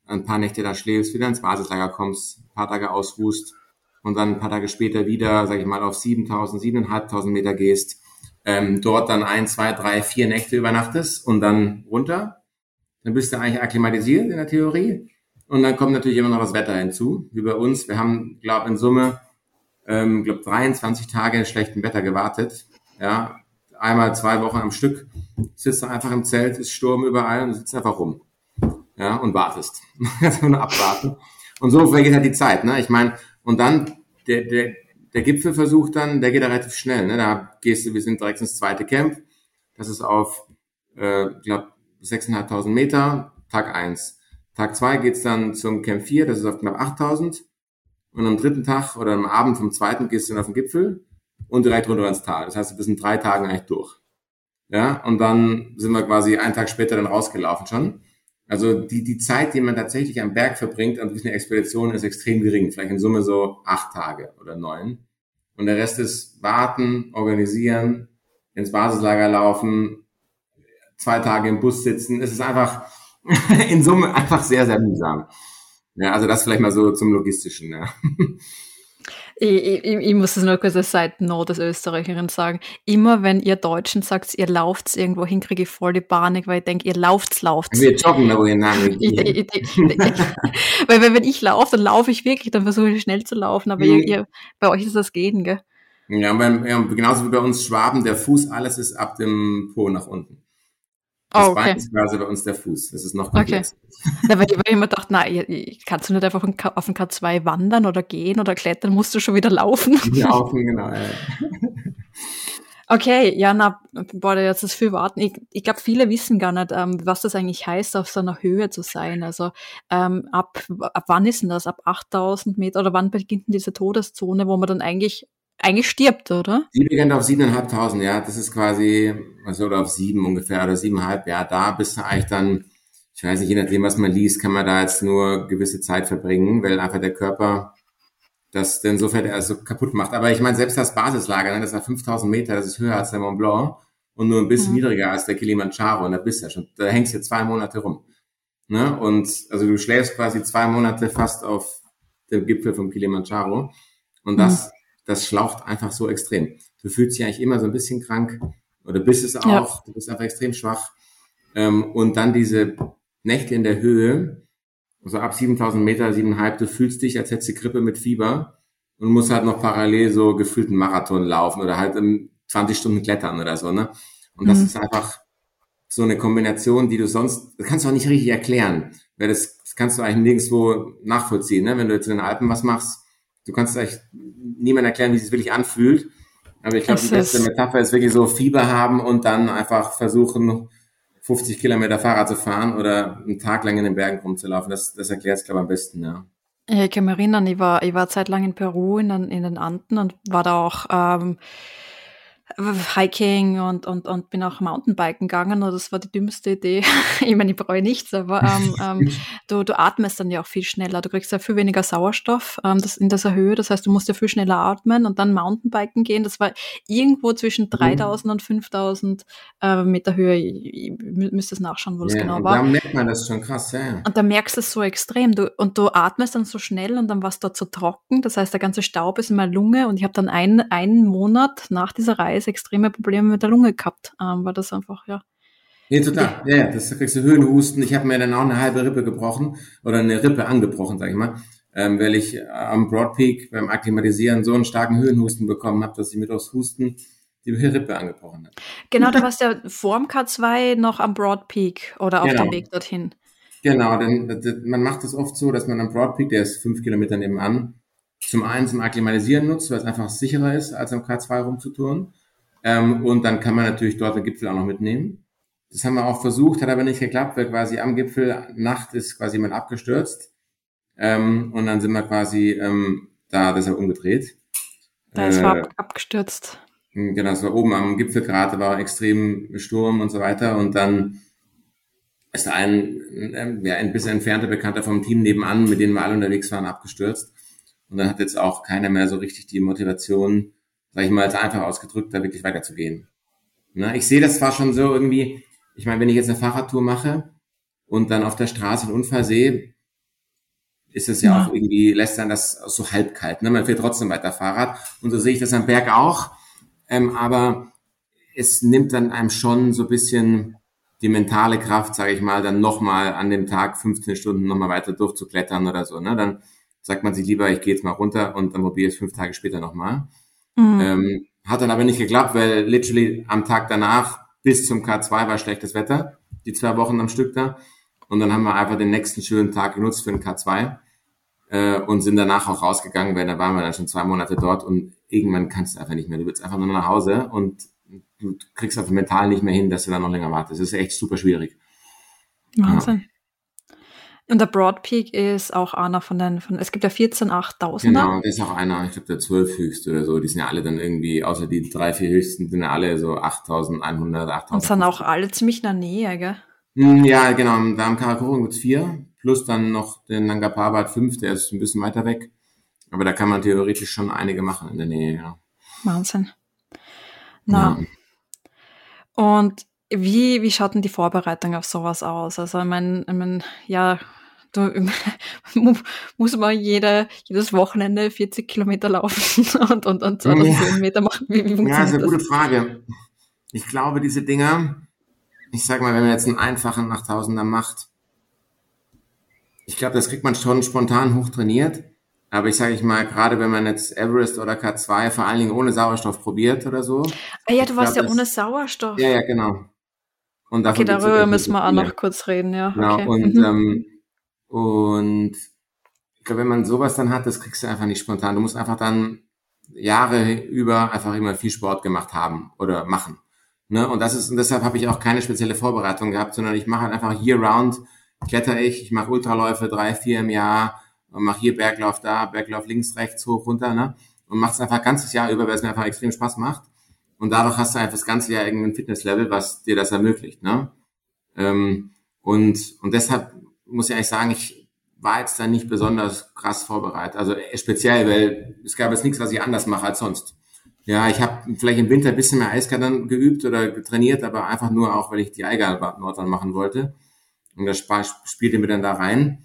ein paar Nächte da schläfst, wieder ins Basislager kommst, ein paar Tage ausruhst und dann ein paar Tage später wieder, sag ich mal, auf 7.000, 7.500 Meter gehst, dort dann 1, 2, 3, 4 Nächte übernachtest und dann runter. Dann bist du eigentlich akklimatisiert in der Theorie. Und dann kommt natürlich immer noch das Wetter hinzu, wie bei uns. Wir haben, glaube in Summe, 23 Tage in schlechtem Wetter gewartet, ja. Einmal 2 Wochen am Stück, sitzt du einfach im Zelt, ist Sturm überall und du sitzt einfach rum. Ja, und wartest. Nur abwarten. Und so vergeht halt die Zeit, ne? Ich meine, und dann, der Gipfelversuch dann, der geht da relativ schnell, ne? Da gehst du, wir sind direkt ins zweite Camp. Das ist auf, glaube 6.500 Meter, Tag 1. Tag 2 geht's dann zum Camp 4, das ist auf knapp 8.000. Und am dritten Tag oder am Abend vom zweiten gehst du dann auf den Gipfel. Und direkt runter ans Tal. Das heißt, wir sind 3 Tagen eigentlich durch. Ja, und dann sind wir quasi einen Tag später dann rausgelaufen schon. Also die Zeit, die man tatsächlich am Berg verbringt an diesen Expeditionen, ist extrem gering. Vielleicht in Summe so 8 Tage oder 9. Und der Rest ist warten, organisieren, ins Basislager laufen, 2 Tage im Bus sitzen. Es ist einfach in Summe einfach sehr, sehr mühsam. Ja, also das vielleicht mal so zum Logistischen. Ja. Ich muss es nur kurz als Seitennote als Österreicherin sagen. Immer wenn ihr Deutschen sagt, ihr lauft's irgendwo hin, kriege ich voll die Panik, weil ich denke, ihr lauft's. Wir joggen, aber ihr Namen. Weil wenn ich laufe, dann laufe ich wirklich, dann versuche ich schnell zu laufen, aber ihr, bei euch ist das Gehen, gell? Ja, genauso wie bei uns Schwaben, der Fuß, alles ist ab dem Po nach unten. Das Bein ist quasi bei uns der Fuß. Das ist noch komplex. Okay. Ja, weil ich immer dachte, nein, kannst du nicht einfach auf den K2 wandern oder gehen oder klettern, musst du schon wieder laufen. Laufen, genau. Ja. Okay, ja, na, boah, jetzt ist viel warten. Ich glaube, viele wissen gar nicht, was das eigentlich heißt, auf so einer Höhe zu sein. Also ab wann ist denn das? Ab 8.000 Meter oder wann beginnt denn diese Todeszone, wo man dann eigentlich stirbt, oder? Die beginnt auf 7.500, ja, das ist quasi, also oder auf 7 ungefähr, oder 7.5, ja, da bist du eigentlich dann, ich weiß nicht, je nachdem, was man liest, kann man da jetzt nur gewisse Zeit verbringen, weil einfach der Körper das dann so kaputt macht. Aber ich meine, selbst das Basislager, das ist auf 5.000 Meter, das ist höher als der Mont Blanc und nur ein bisschen niedriger als der Kilimanjaro und da bist du ja schon, da hängst du 2 Monate rum. Ne? Und also du schläfst quasi 2 Monate fast auf dem Gipfel vom Kilimanjaro und das schlaucht einfach so extrem. Du fühlst dich eigentlich immer so ein bisschen krank oder bist es auch, ja. Du bist einfach extrem schwach. Und dann diese Nächte in der Höhe, also ab 7.000 Meter, 7.5, du fühlst dich, als hättest du Grippe mit Fieber und musst halt noch parallel so gefühlt einen Marathon laufen oder halt 20 Stunden klettern oder so, ne? Und das ist einfach so eine Kombination, die du sonst, das kannst du auch nicht richtig erklären, weil das kannst du eigentlich nirgendwo nachvollziehen, ne? Wenn du jetzt in den Alpen was machst, du kannst eigentlich niemand erklären, wie es sich wirklich anfühlt. Aber ich glaube, die beste Metapher ist wirklich so Fieber haben und dann einfach versuchen, 50 Kilometer Fahrrad zu fahren oder einen Tag lang in den Bergen rumzulaufen. Das erklärt es, glaube ich, am besten, ja. Ich kann mich erinnern, ich war zeitlang in Peru in den Anden und war da auch Hiking und bin auch Mountainbiken gegangen und das war die dümmste Idee. Ich meine, ich bereue nichts, aber du atmest dann ja auch viel schneller. Du kriegst ja viel weniger Sauerstoff in dieser Höhe. Das heißt, du musst ja viel schneller atmen und dann Mountainbiken gehen. Das war irgendwo zwischen 3.000 und 5.000 Meter Höhe. Ich müsste es nachschauen, wo das genau war. Da merkt man das schon krass, ja. Und da merkst du es so extrem. Du atmest dann so schnell und dann warst du dort so trocken. Das heißt, der ganze Staub ist in meiner Lunge und ich habe dann einen Monat nach dieser Reise Eis extreme Probleme mit der Lunge gehabt, weil das einfach, ja. Nee, total. Ja, das kriegst du Höhenhusten. Ich habe mir dann auch eine halbe Rippe gebrochen oder eine Rippe angebrochen, sag ich mal, weil ich am Broad Peak beim Akklimatisieren so einen starken Höhenhusten bekommen habe, dass ich mit aus Husten die Rippe angebrochen habe. Genau, da warst du ja vor dem K2 noch am Broad Peak oder auf dem Weg dorthin. Genau, denn man macht das oft so, dass man am Broad Peak, der ist 5 Kilometer nebenan, zum einen zum Akklimatisieren nutzt, weil es einfach sicherer ist, als am K2 rumzuturnen. Und dann kann man natürlich dort den Gipfel auch noch mitnehmen. Das haben wir auch versucht, hat aber nicht geklappt, weil quasi am Gipfel Nacht ist quasi jemand abgestürzt. Und dann sind wir quasi da deshalb umgedreht. Da ist man abgestürzt. Genau, es war oben am Gipfelgrat, da war extrem Sturm und so weiter. Und dann ist ein bisschen entfernter Bekannter vom Team nebenan, mit denen wir alle unterwegs waren, abgestürzt. Und dann hat jetzt auch keiner mehr so richtig die Motivation, sag ich mal, als einfach ausgedrückt, da wirklich weiterzugehen. Na, ich sehe das zwar schon so irgendwie. Ich meine, wenn ich jetzt eine Fahrradtour mache und dann auf der Straße einen Unfall sehe, ist das ja auch irgendwie, lässt dann das so halb kalt. Ne? Man fährt trotzdem weiter Fahrrad. Und so sehe ich das am Berg auch. Aber es nimmt dann einem schon so ein bisschen die mentale Kraft, sage ich mal, dann nochmal an dem Tag 15 Stunden nochmal weiter durchzuklettern oder so. Ne? Dann sagt man sich lieber, ich gehe jetzt mal runter und dann probiere ich es 5 Tage später nochmal. Mhm. Hat dann aber nicht geklappt, weil literally am Tag danach bis zum K2 war schlechtes Wetter, die 2 Wochen am Stück da. Und dann haben wir einfach den nächsten schönen Tag genutzt für den K2 und sind danach auch rausgegangen, weil da waren wir dann schon 2 Monate dort und irgendwann kannst du einfach nicht mehr. Du willst einfach nur nach Hause und du kriegst einfach mental nicht mehr hin, dass du dann noch länger wartest. Das ist echt super schwierig. Wahnsinn. Ja. Und der Broad Peak ist auch einer von es gibt ja 14 8.000er. Genau, das ist auch einer, ich glaube der 12 höchste oder so, die sind ja alle dann irgendwie, außer die 3, 4 höchsten, sind ja alle so 8.100, 8.000. Und sind auch alle ziemlich in der Nähe, gell? Ja, genau, da am Karakorum gibt es 4, plus dann noch den Nanga Parbat 5, der ist ein bisschen weiter weg, aber da kann man theoretisch schon einige machen in der Nähe, ja. Wahnsinn. Na, ja. Und wie schaut denn die Vorbereitung auf sowas aus? Also ich mein ja, du muss man jedes Wochenende 40 Kilometer laufen und 200 Kilometer machen. Wie ja, das ist eine gute Frage. Ich glaube, diese Dinger, ich sag mal, wenn man jetzt einen einfachen 8000er macht, ich glaube, das kriegt man schon spontan hochtrainiert. Aber ich sage, gerade wenn man jetzt Everest oder K2 vor allen Dingen ohne Sauerstoff probiert oder so. Ah ja, du warst ja ohne Sauerstoff. Ja, genau. Und okay, darüber müssen wir auch noch kurz reden, ja. Genau, okay. Und ich glaube, wenn man sowas dann hat, das kriegst du einfach nicht spontan. Du musst einfach dann Jahre über einfach immer viel Sport gemacht haben oder machen. Ne? Und deshalb habe ich auch keine spezielle Vorbereitung gehabt, sondern ich mache halt einfach year-round, kletter ich mache Ultraläufe 3, 4 im Jahr, und mache hier Berglauf da, Berglauf links, rechts, hoch, runter, ne? Und mach's einfach ganzes Jahr über, weil es mir einfach extrem Spaß macht. Und dadurch hast du einfach das ganze Jahr irgendein Fitnesslevel, was dir das ermöglicht, ne? Und deshalb muss ich eigentlich sagen, ich war jetzt da nicht besonders krass vorbereitet. Also speziell, weil es gab jetzt nichts, was ich anders mache als sonst. Ja, ich habe vielleicht im Winter ein bisschen mehr Eisklettern geübt oder trainiert, aber einfach nur auch, weil ich die Eiger-Nordwand machen wollte. Und das spielte mir dann da rein.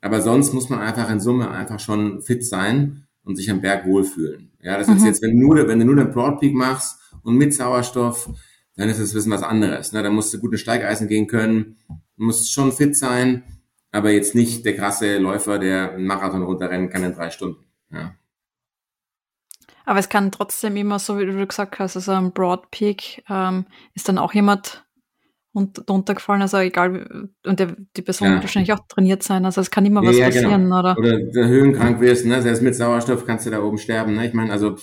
Aber sonst muss man einfach in Summe einfach schon fit sein und sich am Berg wohlfühlen. Ja, das ist jetzt, wenn du nur den Broad Peak machst und mit Sauerstoff, dann ist es ein bisschen was anderes. Ne? Da musst du gut in Steigeisen gehen können, musst schon fit sein, aber jetzt nicht der krasse Läufer, der einen Marathon runterrennen kann in 3 Stunden. Ja. Aber es kann trotzdem immer, so wie du gesagt hast, also am Broad Peak ist dann auch jemand runtergefallen, also egal, und die Person wird wahrscheinlich auch trainiert sein, also es kann immer was passieren, genau. Oder der höhenkrank wirst, ne? Selbst mit Sauerstoff kannst du da oben sterben, ne? Ich meine, also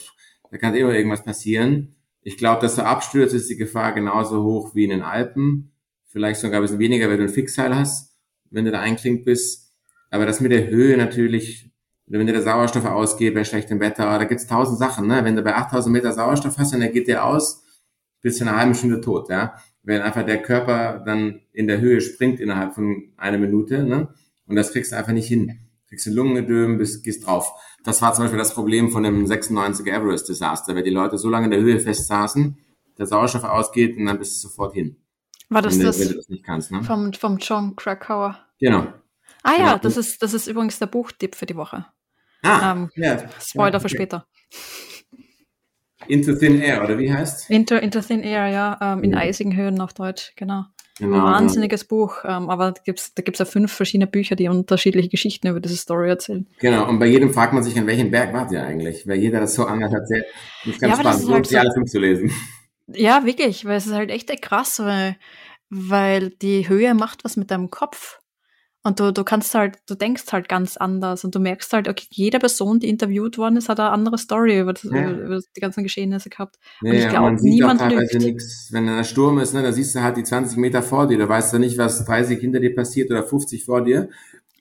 da kann immer irgendwas passieren. Ich glaube, dass du abstürzt, ist die Gefahr genauso hoch wie in den Alpen, vielleicht sogar ein bisschen weniger, weil du ein Fixseil hast, wenn du da einklinkt bist, aber das mit der Höhe natürlich, wenn dir der Sauerstoff ausgeht bei schlechtem Wetter, da gibt's 1000 Sachen, ne? Wenn du bei 8000 Meter Sauerstoff hast und der geht dir aus, bist du in einer halben Stunde tot, ja? Wenn einfach der Körper dann in der Höhe springt innerhalb von einer Minute, ne? Und das kriegst du einfach nicht hin. Kriegst du Lungenödem, gehst drauf. Das war zum Beispiel das Problem von dem 96er Everest-Desaster, weil die Leute so lange in der Höhe festsaßen, der Sauerstoff ausgeht und dann bist du sofort hin. War das wenn du das nicht kannst, ne? Vom Jon Krakauer? Genau. Ah ja, das ist übrigens der Buchtipp für die Woche. Spoiler für später. Into Thin Air, oder wie heißt es? Into Thin Air, ja, in eisigen Höhen auf Deutsch, genau. Ein wahnsinniges Buch, aber da gibt's ja 5 verschiedene Bücher, die unterschiedliche Geschichten über diese Story erzählen. Genau, und bei jedem fragt man sich, an welchem Berg wart ihr eigentlich? Weil jeder das so anders erzählt. Das ist ganz spannend, um halt sie so alle 5 zu lesen. Ja, wirklich, weil es ist halt echt krass, weil die Höhe macht was mit deinem Kopf. Und du denkst halt ganz anders und du merkst halt, okay, jede Person, die interviewt worden ist, hat eine andere Story über die ganzen Geschehnisse gehabt. Und ich glaube, niemand lügt. Man sieht auch nichts, wenn ein Sturm ist, ne, da siehst du halt die 20 Meter vor dir, da weißt du nicht, was 30 hinter dir passiert oder 50 vor dir.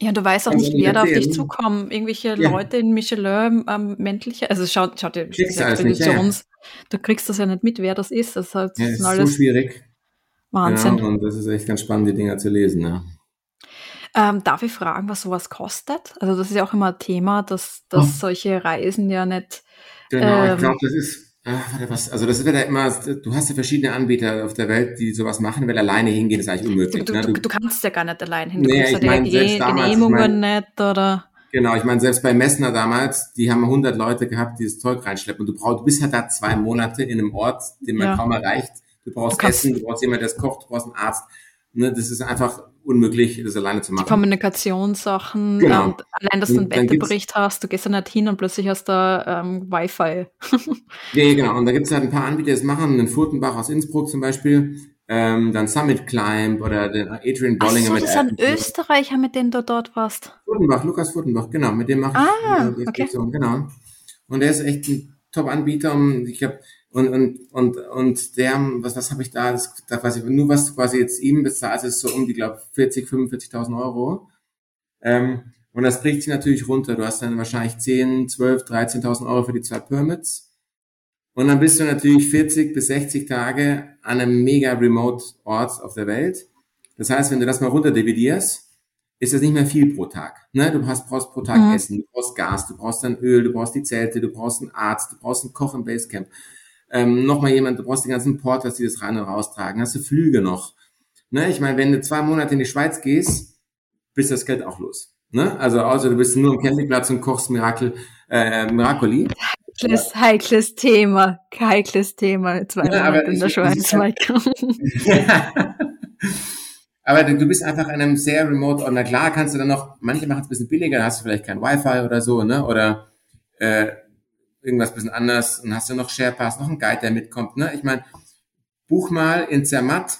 Ja, du weißt auch nicht, wer da auf dich zukommt. Irgendwelche Leute in Michelin, männliche, also schaut dir Expeditions, du kriegst das ja nicht mit, wer das ist. Das heißt, das ist alles so schwierig. Wahnsinn. Ja, und das ist echt ganz spannend, die Dinger zu lesen, ja. Darf ich fragen, was sowas kostet? Also das ist ja auch immer ein Thema, dass solche Reisen ja nicht... Genau, ich glaube, das ist... das wird ja immer... Du hast ja verschiedene Anbieter auf der Welt, die sowas machen, weil alleine hingehen ist eigentlich unmöglich. Du kannst ja gar nicht alleine hingehen. Nee, Genehmigungen nicht, oder... Genau, ich meine, selbst bei Messner damals, die haben 100 Leute gehabt, die das Zeug reinschleppen. Und du bist ja da 2 Monate in einem Ort, den man kaum erreicht. Du brauchst Essen, du brauchst jemanden, der es kocht, du brauchst einen Arzt. Ne, das ist einfach... unmöglich, das alleine zu machen. Die Kommunikationssachen, genau. Und allein, dass du einen Wetterbericht hast, du gehst da nicht hin und plötzlich hast du Wi-Fi. Ja, genau. Und da gibt es halt ein paar Anbieter, die das machen, den Furtenbach aus Innsbruck zum Beispiel, dann Summit Climb oder den Adrian Bollinger. Ach so, das ist ein Österreicher, mit dem du dort warst. Furtenbach, Lukas Furtenbach, genau, mit dem mache ich die Expedition, genau. Und der ist echt ein Top-Anbieter, und der, was habe ich da, da quasi, nur was du quasi jetzt ihm bezahlst, ist so um die, glaube 45.000 Euro. Und das bricht sich natürlich runter. Du hast dann wahrscheinlich 10, 12, 13.000 Euro für die 2 Permits. Und dann bist du natürlich 40 bis 60 Tage an einem mega remote Ort auf der Welt. Das heißt, wenn du das mal runterdividierst, ist das nicht mehr viel pro Tag. Ne? Du brauchst pro Tag Essen, du brauchst Gas, du brauchst dann Öl, du brauchst die Zelte, du brauchst einen Arzt, du brauchst einen Koch im Basecamp. Nochmal jemand, du brauchst die ganzen Porters, die das rein und raustragen, hast du Flüge noch. Ne? Ich meine, wenn du 2 Monate in die Schweiz gehst, bist das Geld auch los. Ne? Also außer du bist nur am Campingplatz und kochst Miracoli. Heikles Thema. Heikles Thema. 2 Monate in der Schweiz. Aber du bist einfach an einem sehr remote Ort. Na klar, kannst du dann noch, manche machen es ein bisschen billiger, da hast du vielleicht kein Wi-Fi oder so, ne? Oder irgendwas bisschen anders, und hast du noch Sharepass, noch einen Guide, der mitkommt, ne? Ich meine, buch mal in Zermatt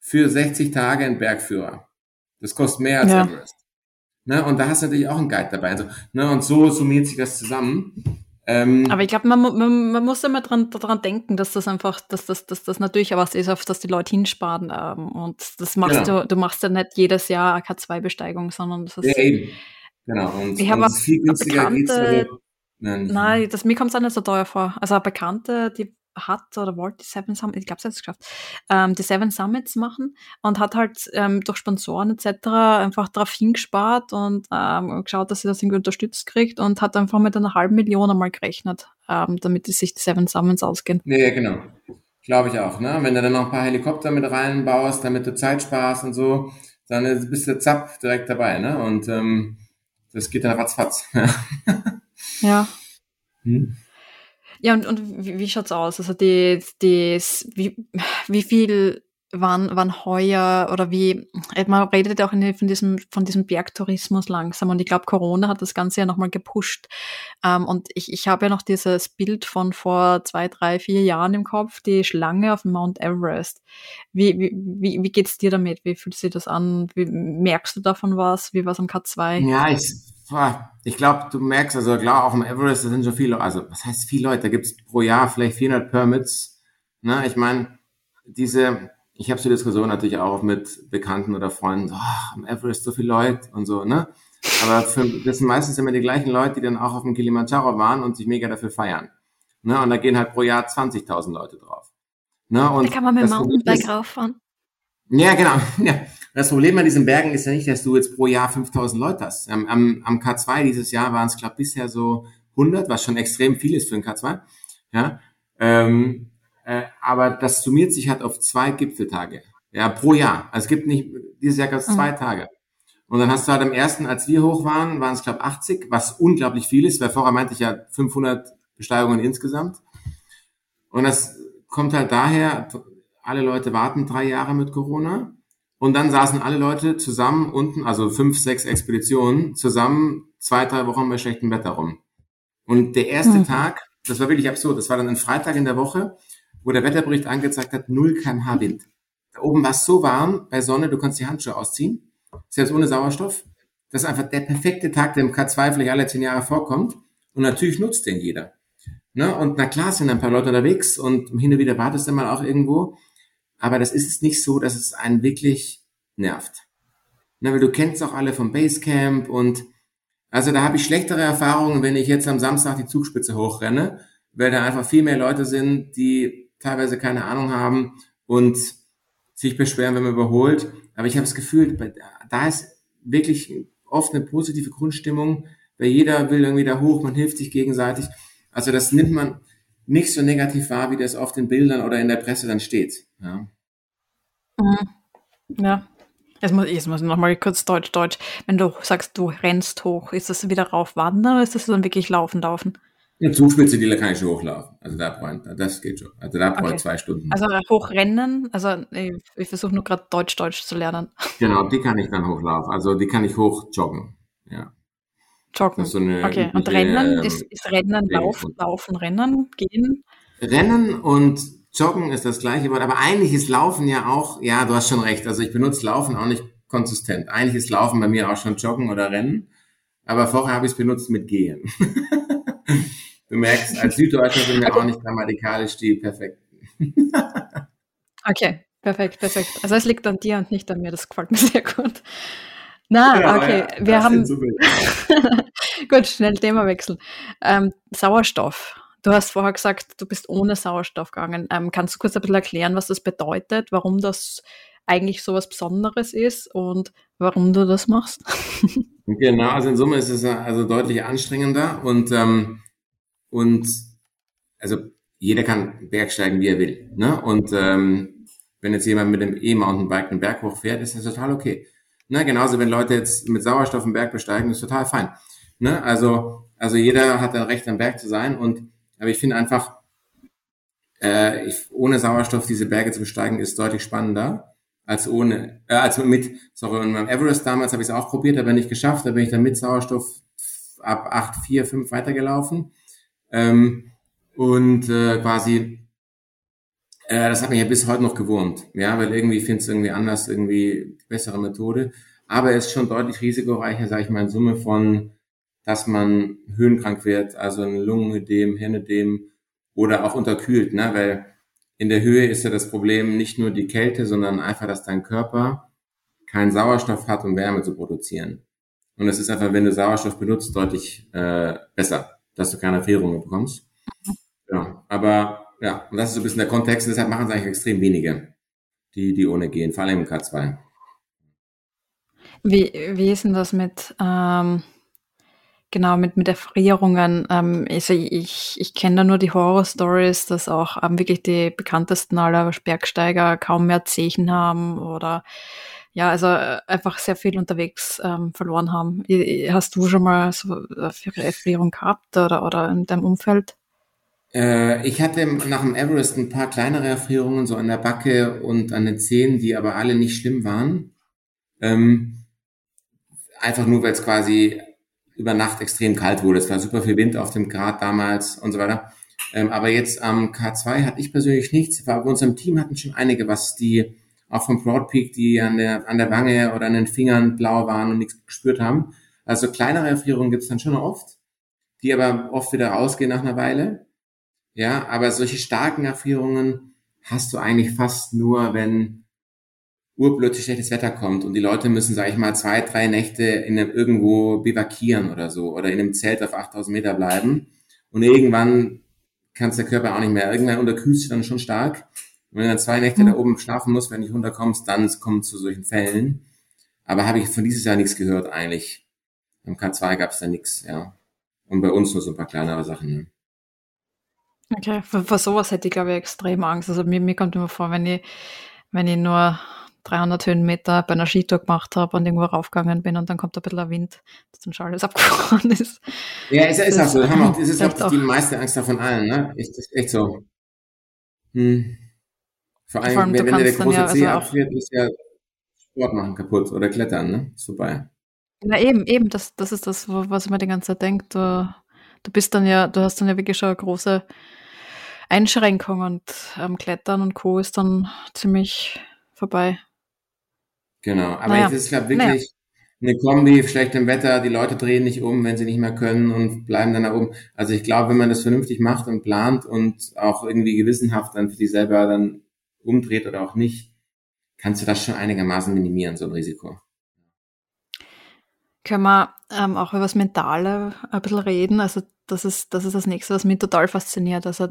für 60 Tage einen Bergführer. Das kostet mehr als Everest. Ne? Und da hast du natürlich auch einen Guide dabei. Also, ne? Und so summiert sich das zusammen. Aber ich glaube, man muss immer dran denken, dass das einfach, dass das natürlich auch was ist, auf das die Leute hinsparen. Und das machst du machst ja nicht jedes Jahr AK2-Besteigung, sondern das ist... Ja, eben. Genau. Und ich habe viel günstiger geht's. Nein, mir kommt es auch nicht so teuer vor. Also eine Bekannte, die hat oder wollte die Seven Summits, ich glaube, sie hat es geschafft, die Seven Summits machen und hat halt durch Sponsoren etc. einfach darauf hingespart und geschaut, dass sie das irgendwie unterstützt kriegt und hat einfach mit 500.000 einmal gerechnet, damit die sich die Seven Summits ausgehen. Ja, genau. Glaube ich auch. Ne? Wenn du dann noch ein paar Helikopter mit reinbaust, damit du Zeit sparst und so, dann bist du zapp direkt dabei. Ne? Und das geht dann ratzfatz. Ja. Ja, und wie schaut's aus? Also wie viel waren heuer oder wie, man redet ja auch von diesem Bergtourismus langsam, und ich glaube, Corona hat das Ganze ja nochmal gepusht. Und ich habe ja noch dieses Bild von vor 2, 3, 4 Jahren im Kopf, die Schlange auf dem Mount Everest. Wie geht's dir damit? Wie fühlt sich das an? Wie merkst du davon was? Wie war's am K2? Ja, ich glaube, du merkst, also klar, auch im Everest, da sind schon viele, also was heißt viele Leute, da gibt's pro Jahr vielleicht 400 Permits. Ne? Ich meine, ich habe so Diskussion natürlich auch mit Bekannten oder Freunden, am Everest so viele Leute und so, ne? Aber das sind meistens immer die gleichen Leute, die dann auch auf dem Kilimanjaro waren und sich mega dafür feiern. Ne? Und da gehen halt pro Jahr 20.000 Leute drauf. Ne? Und da kann man mit dem Mountainbike rauffahren. Ja, genau. Ja. Das Problem an diesen Bergen ist ja nicht, dass du jetzt pro Jahr 5.000 Leute hast. Am K2 dieses Jahr waren es, glaube ich, bisher so 100, was schon extrem viel ist für den K2. Ja, aber das summiert sich halt auf 2 Gipfeltage. Ja, pro Jahr. Also es gibt nicht, dieses Jahr gab es 2 Tage. Und dann hast du halt am ersten, als wir hoch waren, waren es, glaube ich, 80, was unglaublich viel ist, weil vorher meinte ich ja 500 Besteigungen insgesamt. Und das kommt halt daher, alle Leute warten 3 Jahre mit Corona. Und dann saßen alle Leute zusammen unten, also 5, 6 Expeditionen, zusammen 2, 3 Wochen bei schlechtem Wetter rum. Und der erste Tag, das war wirklich absurd, das war dann ein Freitag in der Woche, wo der Wetterbericht angezeigt hat, 0 km/h Wind. Da oben war es so warm, bei Sonne, du konntest die Handschuhe ausziehen, selbst ohne Sauerstoff. Das ist einfach der perfekte Tag, der im K2 vielleicht alle 10 Jahre vorkommt. Und natürlich nutzt den jeder. Ne? Und na klar sind ein paar Leute unterwegs und hin und wieder wartest du mal auch irgendwo. Aber das ist nicht so, dass es einen wirklich nervt. Na, weil du kennst auch alle vom Basecamp und also da habe ich schlechtere Erfahrungen, wenn ich jetzt am Samstag die Zugspitze hochrenne, weil da einfach viel mehr Leute sind, die teilweise keine Ahnung haben und sich beschweren, wenn man überholt. Aber ich habe das Gefühl, da ist wirklich oft eine positive Grundstimmung, weil jeder will irgendwie da hoch, man hilft sich gegenseitig. Also das nimmt man nicht so negativ wahr, wie das oft in Bildern oder in der Presse dann steht. Ja. Ja. Jetzt muss ich nochmal kurz Deutsch. Wenn du sagst, du rennst hoch, ist das wieder raufwandern oder ist das dann wirklich laufen? Ja, Zugspitze, die kann ich schon hochlaufen. Also das geht schon. Also da brauche ich 2 Stunden. Also hochrennen, also ich versuche nur gerade Deutsch zu lernen. Genau, die kann ich dann hochlaufen. Also die kann ich hochjoggen. Ja. Joggen. So okay, und Rennen ist Rennen, Laufen, Rennen, Gehen? Rennen und Joggen ist das gleiche Wort, aber eigentlich ist Laufen ja auch, ja, du hast schon recht, also ich benutze Laufen auch nicht konsistent. Eigentlich ist Laufen bei mir auch schon Joggen oder Rennen, aber vorher habe ich es benutzt mit Gehen. Du merkst, als Süddeutscher sind wir auch nicht grammatikalisch die perfekten. Okay, perfekt. Also es liegt an dir und nicht an mir, das gefällt mir sehr gut. Na, ja, okay, ja, wir haben... Gut, schnell Themawechsel. Sauerstoff. Du hast vorher gesagt, du bist ohne Sauerstoff gegangen. Kannst du kurz ein bisschen erklären, was das bedeutet, warum das eigentlich so was Besonderes ist und warum du das machst? Genau, also in Summe ist es also deutlich anstrengender und also jeder kann bergsteigen, wie er will. Ne? Und wenn jetzt jemand mit dem E-Mountainbike den Berg hochfährt, ist das total okay. Ne, genauso, wenn Leute jetzt mit Sauerstoff einen Berg besteigen, ist total fein. Ne, also jeder hat ein Recht, am Berg zu sein. Aber ich finde einfach, ohne Sauerstoff diese Berge zu besteigen, ist deutlich spannender als ohne. Also mit, sorry, und beim Everest damals habe ich es auch probiert, aber nicht geschafft. Da bin ich dann mit Sauerstoff ab 8,4, 5 weitergelaufen. Das hat mich ja bis heute noch gewurmt, ja, weil irgendwie findest du irgendwie anders, irgendwie bessere Methode. Aber es ist schon deutlich risikoreicher, sage ich mal, in Summe von, dass man höhenkrank wird, also ein Lungenödem, Hirnödem oder auch unterkühlt, ne, weil in der Höhe ist ja das Problem nicht nur die Kälte, sondern einfach, dass dein Körper keinen Sauerstoff hat, um Wärme zu produzieren. Und es ist einfach, wenn du Sauerstoff benutzt, deutlich besser, dass du keine Erfrierungen bekommst. Ja, aber... Ja, und das ist so ein bisschen der Kontext, deshalb machen es eigentlich extrem wenige, die ohne gehen, vor allem im K2. Wie ist denn das mit, mit Erfrierungen? Also ich kenne da nur die Horror-Stories, dass auch wirklich die bekanntesten aller Bergsteiger kaum mehr Zechen haben oder ja, also einfach sehr viel unterwegs verloren haben. Hast du schon mal so eine Erfrierung gehabt oder in deinem Umfeld? Ich hatte nach dem Everest ein paar kleinere Erfrierungen, so an der Backe und an den Zehen, die aber alle nicht schlimm waren. Einfach nur, weil es quasi über Nacht extrem kalt wurde. Es war super viel Wind auf dem Grat damals und so weiter. Aber jetzt am K2 hatte ich persönlich nichts. Bei unserem Team hatten schon einige was, die auch vom Broad Peak, die an der Wange oder an den Fingern blau waren und nichts gespürt haben. Also kleinere Erfrierungen gibt es dann schon oft, die aber oft wieder rausgehen nach einer Weile. Ja, aber solche starken Erfrierungen hast du eigentlich fast nur, wenn urplötzlich schlechtes Wetter kommt und die Leute müssen, sag ich mal, 2, 3 Nächte irgendwo bivakieren oder so oder in einem Zelt auf 8000 Meter bleiben und irgendwann kannst der Körper auch nicht mehr, irgendwann unterkühlst du dann schon stark und wenn du dann 2 Nächte da oben schlafen musst, wenn du nicht runterkommst, dann kommt es zu solchen Fällen. Aber habe ich von dieses Jahr nichts gehört eigentlich. Im K2 gab es da nichts, ja. Und bei uns nur so ein paar kleinere Sachen, ne? Okay, vor sowas hätte ich, glaube ich, extrem Angst. Also mir kommt immer vor, wenn ich nur 300 Höhenmeter bei einer Skitour gemacht habe und irgendwo raufgegangen bin und dann kommt ein bisschen ein Wind, dass dann schon alles abgefroren ist. Ja, ist auch so. Das ist auch die meiste Angst von allen, ne? Ist echt so. Hm. Vor allem, wenn der große ja, See also abfriert, ist ja Sport machen kaputt oder Klettern, ne? Ist vorbei. Na eben, das ist das, was ich mir die ganze Zeit denke. Du hast dann ja wirklich schon eine große Einschränkung und Klettern und Co. ist dann ziemlich vorbei. Genau, aber naja. Jetzt ist es, glaube ich, wirklich eine Kombi, schlechtem Wetter, die Leute drehen nicht um, wenn sie nicht mehr können und bleiben dann da oben. Also ich glaube, wenn man das vernünftig macht und plant und auch irgendwie gewissenhaft dann für sich selber dann umdreht oder auch nicht, kannst du das schon einigermaßen minimieren, so ein Risiko. Können wir auch über das Mentale ein bisschen reden? Also das ist das Nächste, was mich total fasziniert. Also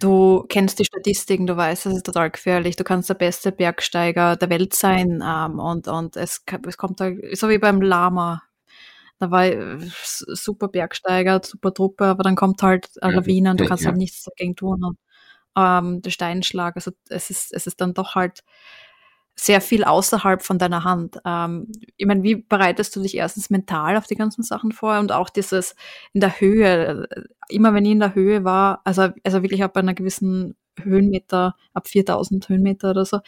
du kennst die Statistiken, du weißt, es ist total gefährlich. Du kannst der beste Bergsteiger der Welt sein und es kommt da, so wie beim Lama. Da war super Bergsteiger, super Truppe, aber dann kommt halt eine Lawine und du kannst halt nichts dagegen tun. Und, der Steinschlag, also es ist dann doch halt sehr viel außerhalb von deiner Hand. Ich meine, wie bereitest du dich erstens mental auf die ganzen Sachen vor und auch dieses in der Höhe, immer wenn ich in der Höhe war, also wirklich ab einer gewissen Höhenmeter, ab 4000 Höhenmeter oder so,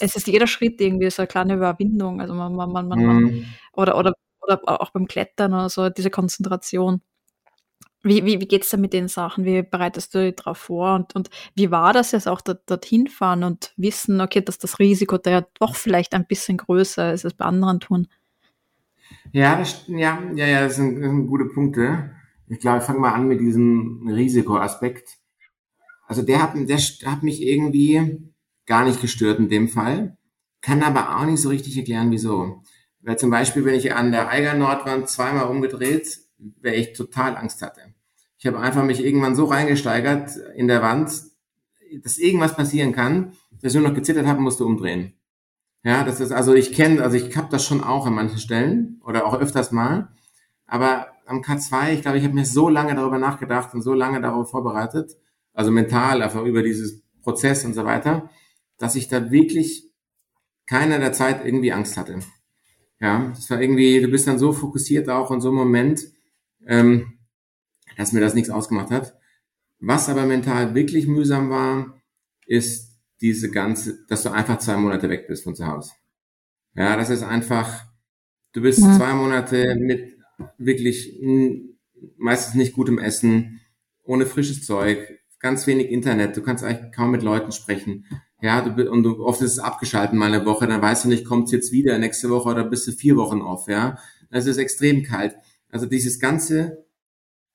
es ist jeder Schritt irgendwie so eine kleine Überwindung, also man oder auch beim Klettern oder so, diese Konzentration. Wie geht's da mit den Sachen? Wie bereitest du dich drauf vor? Und wie war das jetzt auch dorthin fahren und wissen, okay, dass das Risiko da doch vielleicht ein bisschen größer ist als bei anderen Touren? Ja, das sind gute Punkte. Ich glaube, ich fange mal an mit diesem Risikoaspekt. Also der hat mich irgendwie gar nicht gestört in dem Fall, kann aber auch nicht so richtig erklären, wieso. Weil zum Beispiel bin ich an der Eiger-Nordwand zweimal umgedreht, weil ich total Angst hatte. Ich habe einfach mich irgendwann so reingesteigert in der Wand, dass irgendwas passieren kann, dass ich nur noch gezittert habe und musste umdrehen. Ja, das ist, ich habe das schon auch an manchen Stellen oder auch öfters mal, aber am K2, ich glaube, ich habe mir so lange darüber nachgedacht und so lange darauf vorbereitet, also mental, einfach über dieses Prozess und so weiter, dass ich da wirklich keiner der Zeit irgendwie Angst hatte. Ja, das war irgendwie, du bist dann so fokussiert auch in so einem Moment, dass mir das nichts ausgemacht hat. Was aber mental wirklich mühsam war, ist dass du einfach 2 Monate weg bist von zu Hause. Ja, das ist einfach, du bist 2 Monate mit wirklich meistens nicht gutem Essen, ohne frisches Zeug, ganz wenig Internet, du kannst eigentlich kaum mit Leuten sprechen. Ja, oft ist es abgeschalten mal eine Woche, dann weißt du nicht, kommt's jetzt wieder nächste Woche oder bist du 4 Wochen off, ja. Es ist extrem kalt. Also dieses Ganze,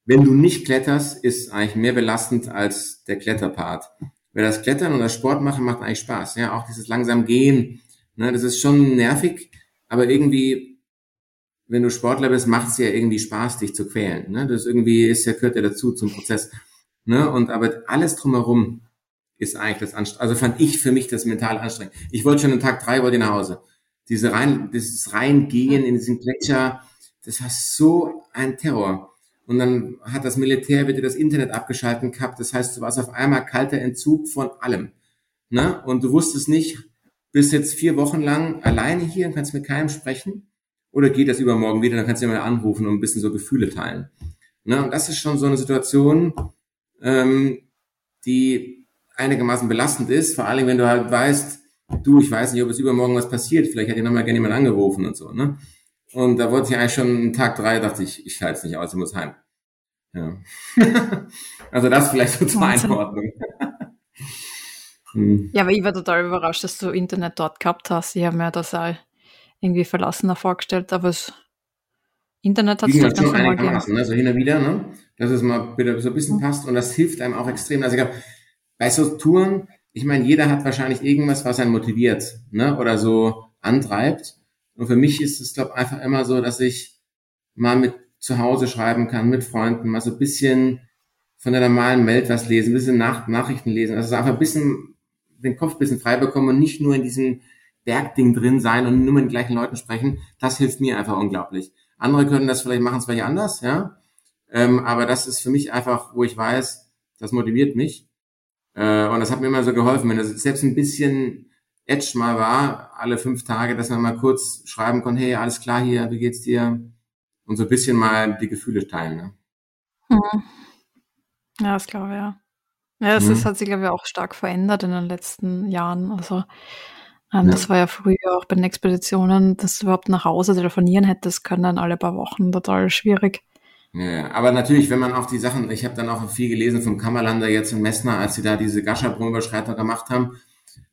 wenn du nicht kletterst, ist eigentlich mehr belastend als der Kletterpart. Weil das Klettern und das Sport machen macht eigentlich Spaß. Ja, auch dieses langsam Gehen, ne, das ist schon nervig, aber irgendwie, wenn du Sportler bist, macht es ja irgendwie Spaß, dich zu quälen. Ne? Das irgendwie gehört ja dazu zum Prozess. Ne? Und aber alles drumherum ist eigentlich das anstrengend. Also fand ich für mich das mental anstrengend. Ich wollte schon am Tag 3 wollte ich nach Hause. Dieses Reingehen in diesen Gletscher. Das war so ein Terror. Und dann hat das Militär wieder das Internet abgeschalten gehabt. Das heißt, du warst auf einmal kalter Entzug von allem. Ne? Und du wusstest nicht, bist jetzt 4 Wochen lang alleine hier und kannst mit keinem sprechen? Oder geht das übermorgen wieder? Dann kannst du immer anrufen und ein bisschen so Gefühle teilen. Ne? Und das ist schon so eine Situation, die einigermaßen belastend ist. Vor allem, wenn du halt weißt, ich weiß nicht, ob es übermorgen was passiert. Vielleicht hat dir nochmal gerne jemand angerufen und so, ne? Und da wollte ich eigentlich schon Tag 3, dachte ich, ich halte es nicht aus, ich muss heim. Ja. Also das vielleicht so zur Einordnung. Ja, aber ich war total überrascht, dass du Internet dort gehabt hast. Ich habe mir das auch irgendwie verlassener vorgestellt, aber das Internet hat es doch ganz normal gemacht. Also hin und wieder, ne? Dass es mal wieder so ein bisschen passt und das hilft einem auch extrem. Also ich glaube, bei so Touren, ich meine, jeder hat wahrscheinlich irgendwas, was einen motiviert, ne? Oder so antreibt. Und für mich ist es, glaube ich, einfach immer so, dass ich mal mit zu Hause schreiben kann, mit Freunden, mal so ein bisschen von der normalen Welt was lesen, ein bisschen Nachrichten lesen, also einfach ein bisschen den Kopf ein bisschen frei bekommen und nicht nur in diesem Bergding drin sein und nur mit den gleichen Leuten sprechen. Das hilft mir einfach unglaublich. Andere können das vielleicht, machen es vielleicht anders, ja. Aber das ist für mich einfach, wo ich weiß, das motiviert mich. Und das hat mir immer so geholfen, wenn das selbst ein bisschen Edge mal war, alle 5 Tage, dass man mal kurz schreiben konnte, hey, alles klar hier, wie geht's dir? Und so ein bisschen mal die Gefühle teilen. Ne? Ja, das glaube ich, ja. Ja, das hat sich, glaube ich, auch stark verändert in den letzten Jahren. Also das war ja früher auch bei den Expeditionen, dass du überhaupt nach Hause telefonieren hättest können, alle paar Wochen, total schwierig. Ja, aber natürlich, wenn man auf die Sachen, ich habe dann auch viel gelesen vom Kammerlander jetzt in Messner, als sie da diese Gascha-Brunnerüberschreitung gemacht haben,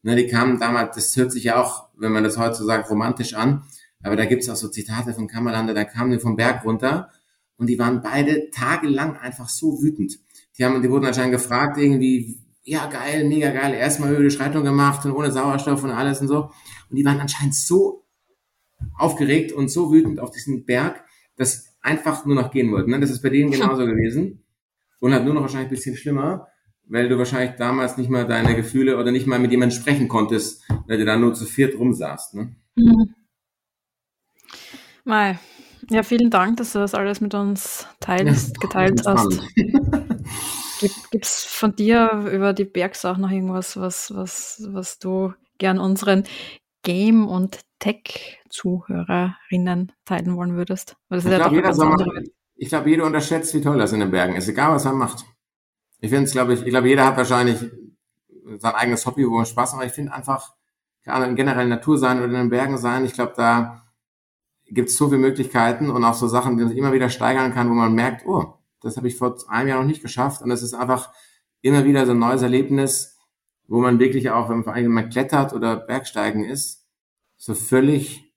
ne, die kamen damals, das hört sich ja auch, wenn man das heutzutage romantisch an, aber da gibt's auch so Zitate von Kammerlander, da kamen die vom Berg runter und die waren beide tagelang einfach so wütend. Die wurden anscheinend gefragt irgendwie, ja geil, mega geil, erstmal Höhe Schreitung gemacht und ohne Sauerstoff und alles und so. Und die waren anscheinend so aufgeregt und so wütend auf diesen Berg, dass einfach nur noch gehen wollten. Ne? Das ist bei denen genauso gewesen und halt nur noch wahrscheinlich ein bisschen schlimmer, weil du wahrscheinlich damals nicht mal deine Gefühle oder nicht mal mit jemandem sprechen konntest, weil du da nur zu viert rumsaßt. Ne? Mhm. Mei. Ja, vielen Dank, dass du das alles mit uns geteilt hast. Gibt's von dir über die Bergsache noch irgendwas, was du gern unseren Game- und Tech-Zuhörerinnen teilen wollen würdest? Ich glaube, jeder unterschätzt, wie toll das in den Bergen ist, egal was er macht. Ich glaube, jeder hat wahrscheinlich sein eigenes Hobby, wo man Spaß macht. Ich finde einfach, generell Natur sein oder in den Bergen sein, ich glaube, da gibt es so viele Möglichkeiten und auch so Sachen, die man immer wieder steigern kann, wo man merkt, oh, das habe ich vor einem Jahr noch nicht geschafft. Und das ist einfach immer wieder so ein neues Erlebnis, wo man wirklich auch, wenn man klettert oder Bergsteigen ist, so völlig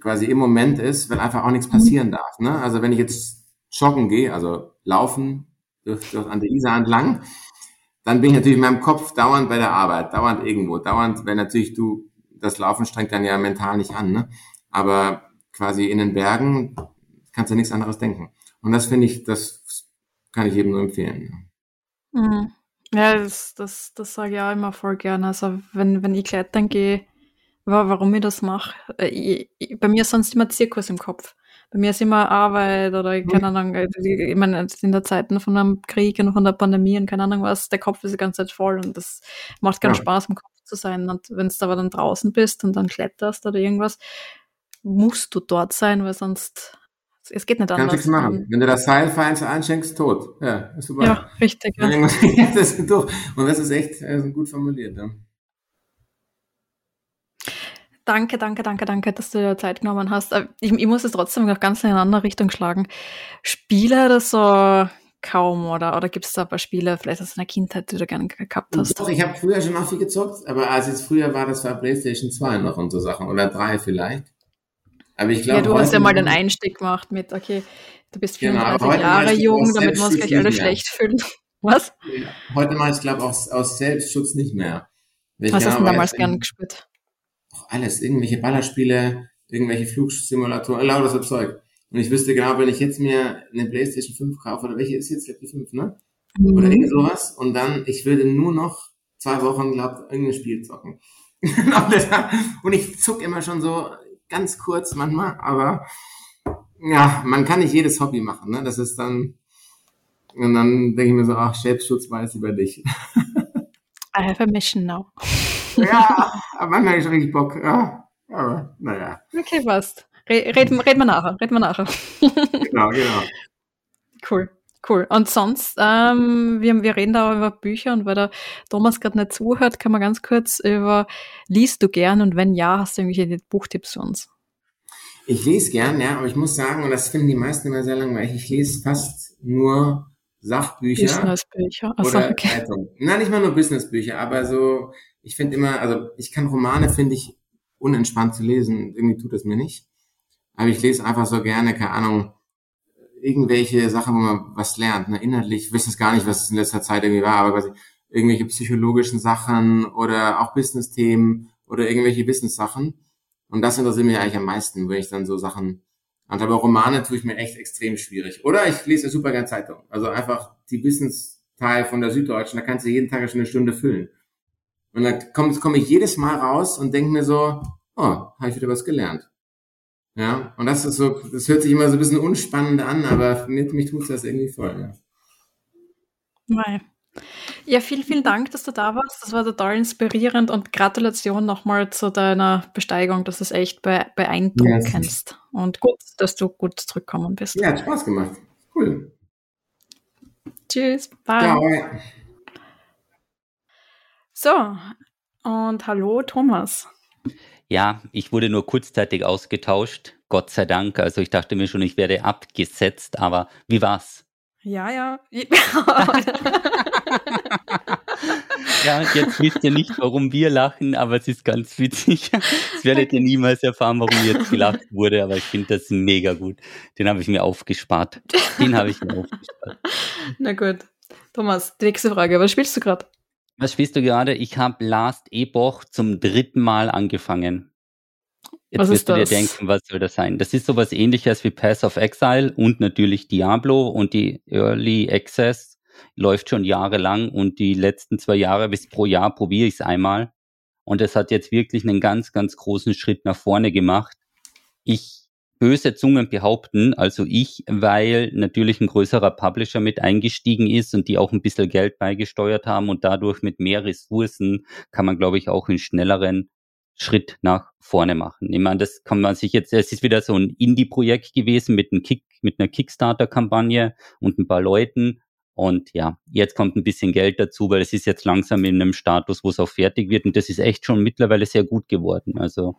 quasi im Moment ist, weil einfach auch nichts passieren darf. Ne? Also wenn ich jetzt joggen gehe, also laufen an der Isar entlang, dann bin ich natürlich in meinem Kopf dauernd bei der Arbeit, dauernd irgendwo, dauernd, weil natürlich das Laufen strengt dann ja mental nicht an, ne? Aber quasi in den Bergen kannst du nichts anderes denken. Und das finde ich, das kann ich jedem nur empfehlen. Ja, das sage ich auch immer voll gerne. Also wenn ich klettern gehe, warum ich das mache, bei mir ist sonst immer Zirkus im Kopf. Bei mir ist immer Arbeit oder keine Ahnung, ich meine, in der Zeiten von einem Krieg und von der Pandemie und keine Ahnung was, der Kopf ist die ganze Zeit voll und das macht keinen Spaß im Kopf zu sein. Und wenn du aber dann draußen bist und dann kletterst oder irgendwas, musst du dort sein, weil sonst, es geht nicht anders. Kannst nichts machen. Wenn du das Seil feins einschenkst, tot. Ja, ist super. Ja, richtig. Ja. Das ist doof. Und das ist echt gut formuliert. Ja. Danke, dass du dir Zeit genommen hast. Ich muss es trotzdem noch ganz in eine andere Richtung schlagen. Spiele oder so kaum, oder gibt es da ein paar Spiele, vielleicht aus deiner Kindheit, die du gerne gehabt hast? Doch, ich habe früher schon auch viel gezockt, aber als es früher war, das war PlayStation 2 noch und so Sachen, oder 3 vielleicht. Aber ich glaube, ja, du hast ja mal den Einstieg gemacht mit, okay, du bist 34 Jahre jung, damit wir uns gleich alle schlecht fühlen. Was? Ja, heute mache ich es, glaube ich, aus Selbstschutz nicht mehr. Was hast du damals gern gespielt? Auch alles, irgendwelche Ballerspiele, irgendwelche Flugsimulatoren, lauter so Zeug. Und ich wüsste genau, wenn ich jetzt mir eine PlayStation 5 kaufe, oder welche ist jetzt, glaube ich, die 5, ne? Oder irgend sowas. Und dann, ich würde nur noch 2 Wochen, glaube ich, irgendein Spiel zocken. Und ich zuck immer schon so ganz kurz manchmal, aber ja, man kann nicht jedes Hobby machen, ne? Das ist dann, und dann denke ich mir so, ach, Selbstschutz weiß über dich. I have a mission now. Ja, aber manchmal habe ich richtig Bock. Ja, aber naja. Okay, passt. Reden wir nachher. Genau. Cool. Und sonst, wir reden da über Bücher, und weil der Thomas gerade nicht zuhört, kann man ganz kurz über, liest du gern, und wenn ja, hast du irgendwelche Buchtipps für uns? Ich lese gern, ja, aber ich muss sagen, und das finden die meisten immer sehr langweilig, ich lese fast nur Sachbücher. Businessbücher. Zeitung. Nein, nicht mal nur Businessbücher, aber so, ich finde immer, also ich kann Romane, finde ich, unentspannt zu lesen, irgendwie tut das mir nicht. Aber ich lese einfach so gerne, keine Ahnung, irgendwelche Sachen, wo man was lernt, ne? Inhaltlich, ich wüsste es gar nicht, was es in letzter Zeit irgendwie war, aber quasi irgendwelche psychologischen Sachen oder auch Business-Themen oder irgendwelche Wissenssachen. Und das interessiert mich eigentlich am meisten, wenn ich dann so Sachen, und aber Romane tue ich mir echt extrem schwierig. Oder ich lese super gerne Zeitung. Also einfach die Wissensteil von der Süddeutschen, da kannst du jeden Tag schon eine Stunde füllen. Und dann komme ich jedes Mal raus und denke mir so, oh, habe ich wieder was gelernt. Ja, und das ist so, das hört sich immer so ein bisschen unspannend an, aber mich tut das irgendwie voll, ja. Ja, vielen Dank, dass du da warst. Das war total inspirierend, und Gratulation nochmal zu deiner Besteigung. Das ist echt beeindruckend. Yes. Und gut, dass du gut zurückgekommen bist. Ja, hat Spaß gemacht. Cool. Tschüss, bye. Ciao. So, und hallo Thomas. Ja, ich wurde nur kurzzeitig ausgetauscht, Gott sei Dank. Also ich dachte mir schon, ich werde abgesetzt, aber wie war's? Ja. Ja, jetzt wisst ihr nicht, warum wir lachen, aber es ist ganz witzig. Das werdet ihr niemals erfahren, warum jetzt gelacht wurde, aber ich finde das mega gut. Den habe ich mir aufgespart. Na gut. Thomas, die nächste Frage. Was spielst du gerade? Ich habe Last Epoch zum 3. Mal angefangen. Jetzt wirst du dir denken, was soll das sein? Das ist sowas Ähnliches wie Pass of Exile und natürlich Diablo, und die Early Access läuft schon jahrelang, und die letzten 2 Jahre bis pro Jahr probiere ich es einmal, und es hat jetzt wirklich einen ganz, ganz großen Schritt nach vorne gemacht. Böse Zungen behaupten, also ich, weil natürlich ein größerer Publisher mit eingestiegen ist und die auch ein bisschen Geld beigesteuert haben, und dadurch mit mehr Ressourcen kann man, glaube ich, auch einen schnelleren Schritt nach vorne machen. Ich meine, das kann man sich jetzt, es ist wieder so ein Indie-Projekt gewesen mit einer Kickstarter-Kampagne und ein paar Leuten. Und ja, jetzt kommt ein bisschen Geld dazu, weil es ist jetzt langsam in einem Status, wo es auch fertig wird. Und das ist echt schon mittlerweile sehr gut geworden. Also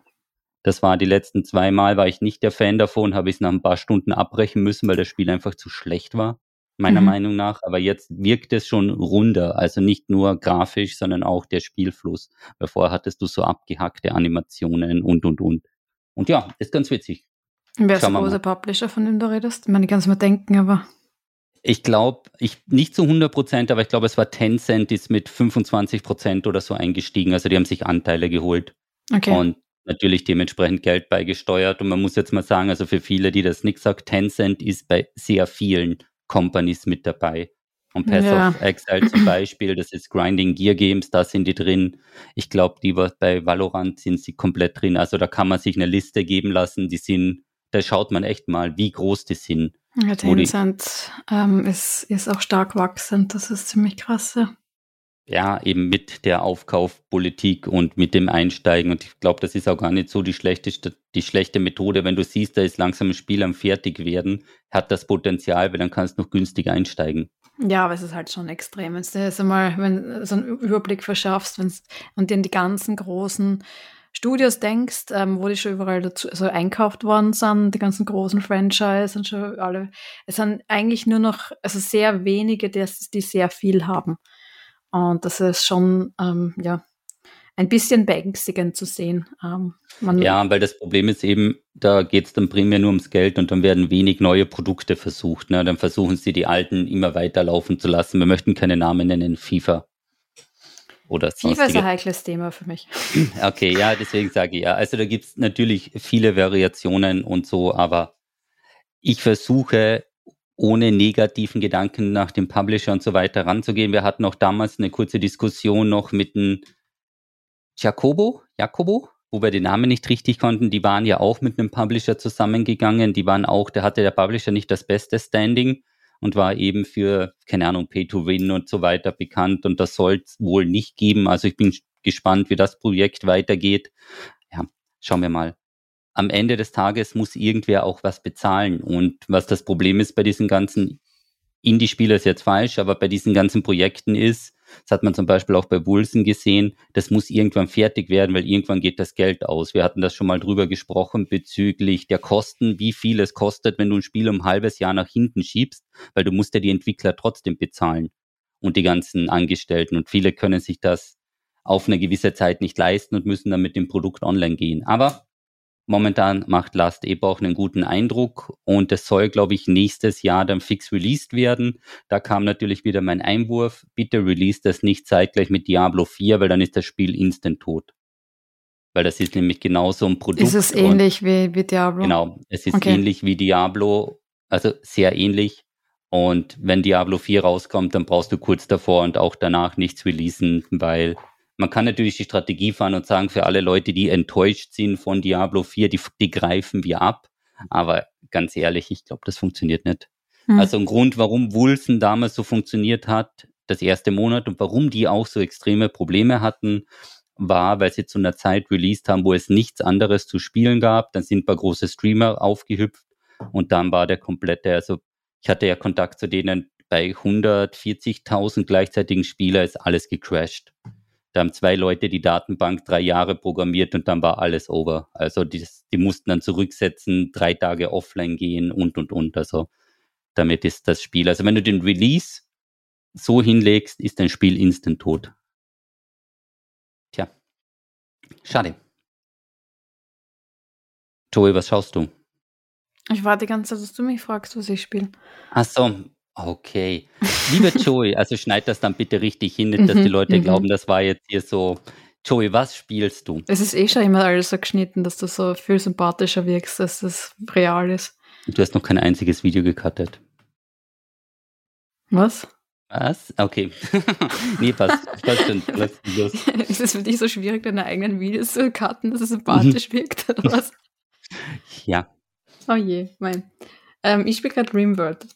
das war die letzten 2 Mal, war ich nicht der Fan davon, habe ich es nach ein paar Stunden abbrechen müssen, weil das Spiel einfach zu schlecht war, meiner Meinung nach. Aber jetzt wirkt es schon runder, also nicht nur grafisch, sondern auch der Spielfluss. Weil vorher hattest du so abgehackte Animationen und. Und ja, ist ganz witzig. Wer ist der große Publisher, von dem du redest? Ich meine, ich kann es mir denken, aber... Ich glaube, nicht zu 100%, aber ich glaube, es war Tencent, ist mit 25% oder so eingestiegen. Also die haben sich Anteile geholt. Okay. Und natürlich dementsprechend Geld beigesteuert. Und man muss jetzt mal sagen, also für viele, die das nicht sagt, Tencent ist bei sehr vielen Companies mit dabei. Und Path of Exile zum Beispiel, das ist Grinding Gear Games, da sind die drin. Ich glaube, bei Valorant sind sie komplett drin. Also da kann man sich eine Liste geben lassen, da schaut man echt mal, wie groß die sind. Ja, Tencent ist auch stark wachsend, das ist ziemlich krass. Ja, eben mit der Aufkaufpolitik und mit dem Einsteigen, und ich glaube, das ist auch gar nicht so die schlechte Methode, wenn du siehst, da ist langsam ein Spiel am Fertigwerden, hat das Potenzial, weil dann kannst du noch günstig einsteigen. Ja, aber es ist halt schon extrem, wenn du jetzt einmal so einen Überblick verschaffst und dir in die ganzen großen Studios denkst, wo die schon überall dazu einkauft worden sind, die ganzen großen Franchise und schon alle. Es sind eigentlich nur noch, also sehr wenige, die sehr viel haben. Und das ist schon, ein bisschen beängstigend zu sehen. Weil das Problem ist eben, da geht es dann primär nur ums Geld, und dann werden wenig neue Produkte versucht. Ne? Dann versuchen sie, die alten immer weiterlaufen zu lassen. Wir möchten keine Namen nennen, FIFA. FIFA ist ein heikles Thema für mich. Okay, ja, deswegen sage ich ja. Also da gibt es natürlich viele Variationen und so, aber ich versuche, ohne negativen Gedanken nach dem Publisher und so weiter ranzugehen. Wir hatten auch damals eine kurze Diskussion noch mit einem Jacobo, wo wir den Namen nicht richtig konnten. Die waren ja auch mit einem Publisher zusammengegangen. Da hatte der Publisher nicht das beste Standing. Und war eben für, keine Ahnung, Pay-to-Win und so weiter bekannt. Und das soll es wohl nicht geben. Also ich bin gespannt, wie das Projekt weitergeht. Ja, schauen wir mal. Am Ende des Tages muss irgendwer auch was bezahlen. Und was das Problem ist bei diesen ganzen Indie-Spielern, ist jetzt falsch, aber bei diesen ganzen Projekten ist, das hat man zum Beispiel auch bei Wilson gesehen, das muss irgendwann fertig werden, weil irgendwann geht das Geld aus. Wir hatten das schon mal drüber gesprochen bezüglich der Kosten, wie viel es kostet, wenn du ein Spiel um ein halbes Jahr nach hinten schiebst, weil du musst ja die Entwickler trotzdem bezahlen und die ganzen Angestellten, und viele können sich das auf eine gewisse Zeit nicht leisten und müssen dann mit dem Produkt online gehen. Aber momentan macht Last Epoch einen guten Eindruck, und es soll, glaube ich, nächstes Jahr dann fix released werden. Da kam natürlich wieder mein Einwurf, bitte release das nicht zeitgleich mit Diablo 4, weil dann ist das Spiel instant tot. Weil das ist nämlich genauso ein Produkt. Ist es ähnlich wie Diablo? Genau, es ist ähnlich wie Diablo, also sehr ähnlich. Und wenn Diablo 4 rauskommt, dann brauchst du kurz davor und auch danach nichts releasen, weil... Man kann natürlich die Strategie fahren und sagen, für alle Leute, die enttäuscht sind von Diablo 4, die greifen wir ab. Aber ganz ehrlich, ich glaube, das funktioniert nicht. Mhm. Also ein Grund, warum Wilson damals so funktioniert hat, das erste Monat, und warum die auch so extreme Probleme hatten, war, weil sie zu einer Zeit released haben, wo es nichts anderes zu spielen gab. Dann sind ein paar große Streamer aufgehüpft, und dann war der komplette, also ich hatte ja Kontakt zu denen bei 140.000 gleichzeitigen Spielern ist alles gecrashed. Da haben 2 Leute die Datenbank 3 Jahre programmiert und dann war alles over. Also die mussten dann zurücksetzen, 3 Tage offline gehen und. Also damit ist das Spiel. Also wenn du den Release so hinlegst, ist dein Spiel instant tot. Tja, schade. Joey, was schaust du? Ich warte die ganze Zeit, dass du mich fragst, was ich spiele. Ach so, okay. Lieber Joey, also schneid das dann bitte richtig hin, nicht, dass die Leute glauben, das war jetzt hier so, Joey, was spielst du? Es ist eh schon immer alles so geschnitten, dass du so viel sympathischer wirkst, dass das real ist. Und du hast noch kein einziges Video gecuttet. Was? Okay. Nee, passt. Passt los. Ist es für dich so schwierig, deine eigenen Videos zu cutten, dass es sympathisch wirkt, oder was? Ja. Oh je, mein. Ich spiele gerade Rimworld.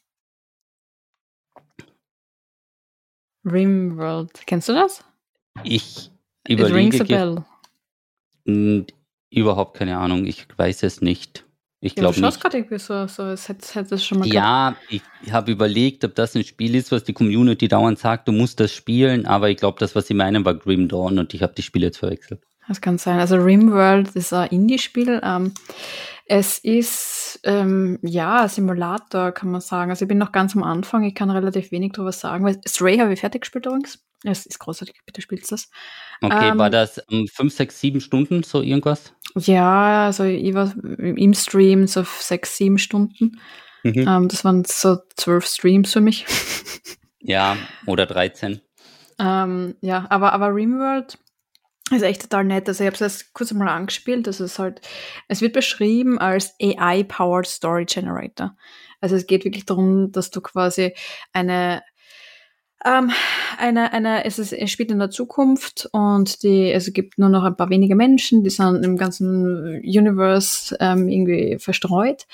Rimworld. Kennst du das? Ich überlege... It rings a bell. Überhaupt keine Ahnung. Ich weiß es nicht. Ich glaube nicht. Du schaust gerade irgendwie so als hätte es schon mal gehabt. Ja, ich habe überlegt, ob das ein Spiel ist, was die Community dauernd sagt, du musst das spielen, aber ich glaube, das, was sie meinen, war Grim Dawn und ich habe die Spiele jetzt verwechselt. Das kann sein. Also Rimworld ist ein Indie-Spiel. Es ist, ein Simulator, kann man sagen. Also ich bin noch ganz am Anfang, ich kann relativ wenig darüber sagen, weil Stray habe ich fertig gespielt übrigens. Es ist großartig, bitte spielst das. Okay, war das 5, 6, 7 Stunden, so irgendwas? Ja, also ich war im Stream so 6, 7 Stunden. Das waren so 12 Streams für mich. Ja, oder 13. Aber Rimworld... Das ist echt total nett. Also ich habe es erst kurz einmal angespielt. Das ist halt, es wird beschrieben als AI-Powered Story Generator. Also es geht wirklich darum, dass du quasi es spielt in der Zukunft und es gibt nur noch ein paar wenige Menschen, die sind im ganzen Universe irgendwie verstreut.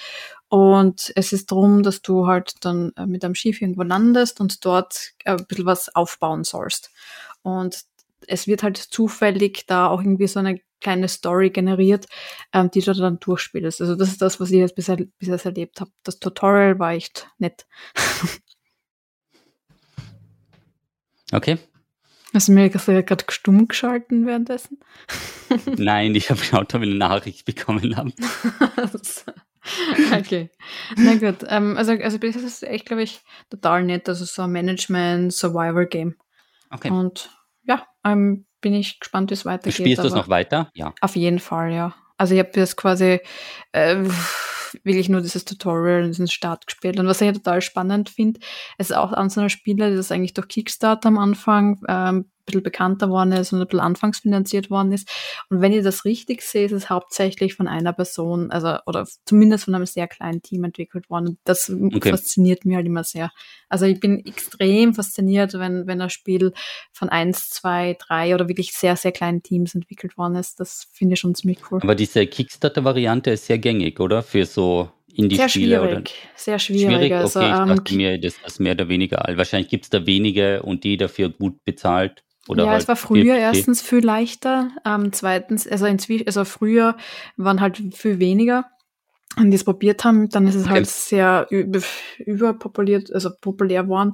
Und es ist darum, dass du halt dann mit einem Schiff irgendwo landest und dort ein bisschen was aufbauen sollst. Und es wird halt zufällig da auch irgendwie so eine kleine Story generiert, die du dann durchspielst. Also das ist das, was ich jetzt bisher erlebt habe. Das Tutorial war echt nett. Okay. Hast du mir gerade stumm geschalten währenddessen? Nein, ich habe geschaut, ob ich eine Nachricht bekommen habe. Okay, na gut. Also das ist echt, glaube ich, total nett. Also so ein Management-Survival-Game. Okay. Und ja, bin ich gespannt, wie es weitergeht. Spielst du es noch weiter? Ja. Auf jeden Fall, ja. Also ich habe das quasi wirklich nur dieses Tutorial und diesen Start gespielt. Und was ich total spannend finde, es ist auch an so einer Spiele, das eigentlich durch Kickstarter am Anfang ein bisschen bekannter worden ist und ein bisschen anfangsfinanziert worden ist. Und wenn ihr das richtig seht, ist es hauptsächlich von einer Person, also oder zumindest von einem sehr kleinen Team entwickelt worden. Und das fasziniert mich halt immer sehr. Also ich bin extrem fasziniert, wenn ein Spiel von 1, 2, 3 oder wirklich sehr, sehr kleinen Teams entwickelt worden ist. Das finde ich schon ziemlich cool. Aber diese Kickstarter-Variante ist sehr gängig, oder? Für so Indie-Spiele, oder? Sehr schwierig. Also, okay, ich dachte mir, das ist mehr oder weniger all. Wahrscheinlich gibt es da wenige und die dafür gut bezahlt. Oder ja, halt es war früher erstens viel leichter, zweitens, also früher waren halt viel weniger, und die es probiert haben, dann ist es halt sehr überpopuliert, also populär worden.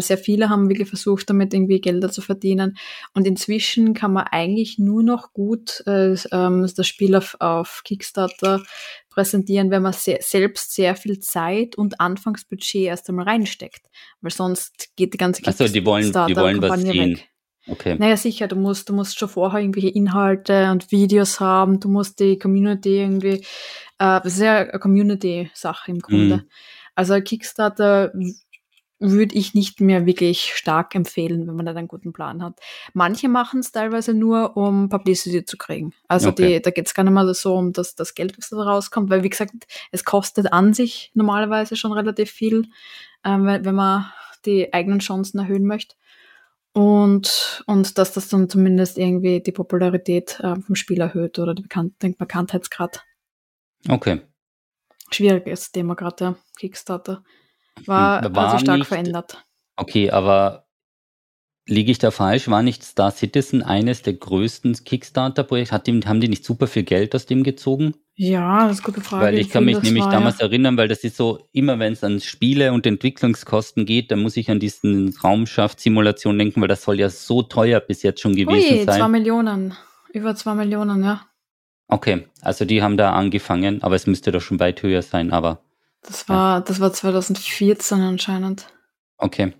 Sehr viele haben wirklich versucht, damit irgendwie Gelder zu verdienen. Und inzwischen kann man eigentlich nur noch gut das Spiel auf Kickstarter präsentieren, wenn man selbst sehr viel Zeit und Anfangsbudget erst einmal reinsteckt. Weil sonst geht die ganze Kickstarter-Kampagne weg. Okay. Naja, sicher, du musst schon vorher irgendwelche Inhalte und Videos haben, du musst die Community irgendwie, das ist ja eine Community-Sache im Grunde. Also Kickstarter würde ich nicht mehr wirklich stark empfehlen, wenn man da einen guten Plan hat. Manche machen es teilweise nur, um Publicity zu kriegen. Also da geht es gar nicht mal so um das Geld, was da rauskommt, weil wie gesagt, es kostet an sich normalerweise schon relativ viel, wenn man die eigenen Chancen erhöhen möchte. Und dass das dann zumindest irgendwie die Popularität vom Spiel erhöht oder den Bekanntheitsgrad. Okay. Schwieriges Thema gerade, ja. Kickstarter. War also stark nicht verändert. Okay, aber liege ich da falsch? War nicht Star Citizen eines der größten Kickstarter-Projekte? Haben die nicht super viel Geld aus dem gezogen? Ja, das ist eine gute Frage. Weil ich kann mich nämlich damals erinnern, weil das ist so, immer wenn es an Spiele und Entwicklungskosten geht, dann muss ich an diesen Raumschaft-Simulation denken, weil das soll ja so teuer bis jetzt schon gewesen sein. 2 Millionen. Über 2 Millionen, ja. Okay, also die haben da angefangen, aber es müsste doch schon weit höher sein, aber... Das war 2014 anscheinend. Okay.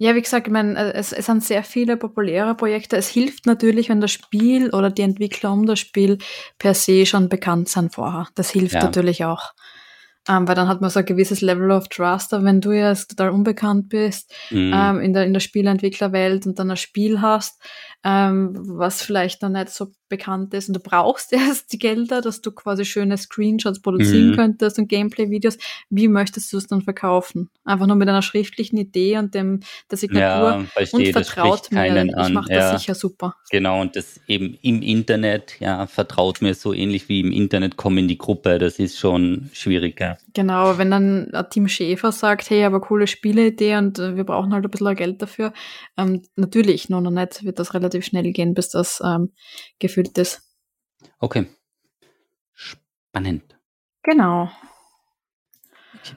Ja, wie gesagt, ich meine, es sind sehr viele populäre Projekte. Es hilft natürlich, wenn das Spiel oder die Entwickler um das Spiel per se schon bekannt sind vorher. Das hilft natürlich auch. Weil dann hat man so ein gewisses Level of Trust, wenn du ja total unbekannt bist in der Spieleentwicklerwelt und dann ein Spiel hast, was vielleicht noch nicht so bekannt ist und du brauchst erst die Gelder, dass du quasi schöne Screenshots produzieren könntest und Gameplay-Videos. Wie möchtest du es dann verkaufen? Einfach nur mit einer schriftlichen Idee und der Signatur und vertraut mir, ich mache das sicher super. Genau, und das eben im Internet, vertraut mir so ähnlich wie im Internet, komm in die Gruppe, das ist schon schwieriger. Genau, wenn dann Team Schäfer sagt, hey, aber coole Spieleidee und wir brauchen halt ein bisschen Geld dafür, natürlich, noch nicht, wird das relativ schnell gehen, bis das gefüllt ist. Okay. Spannend. Genau.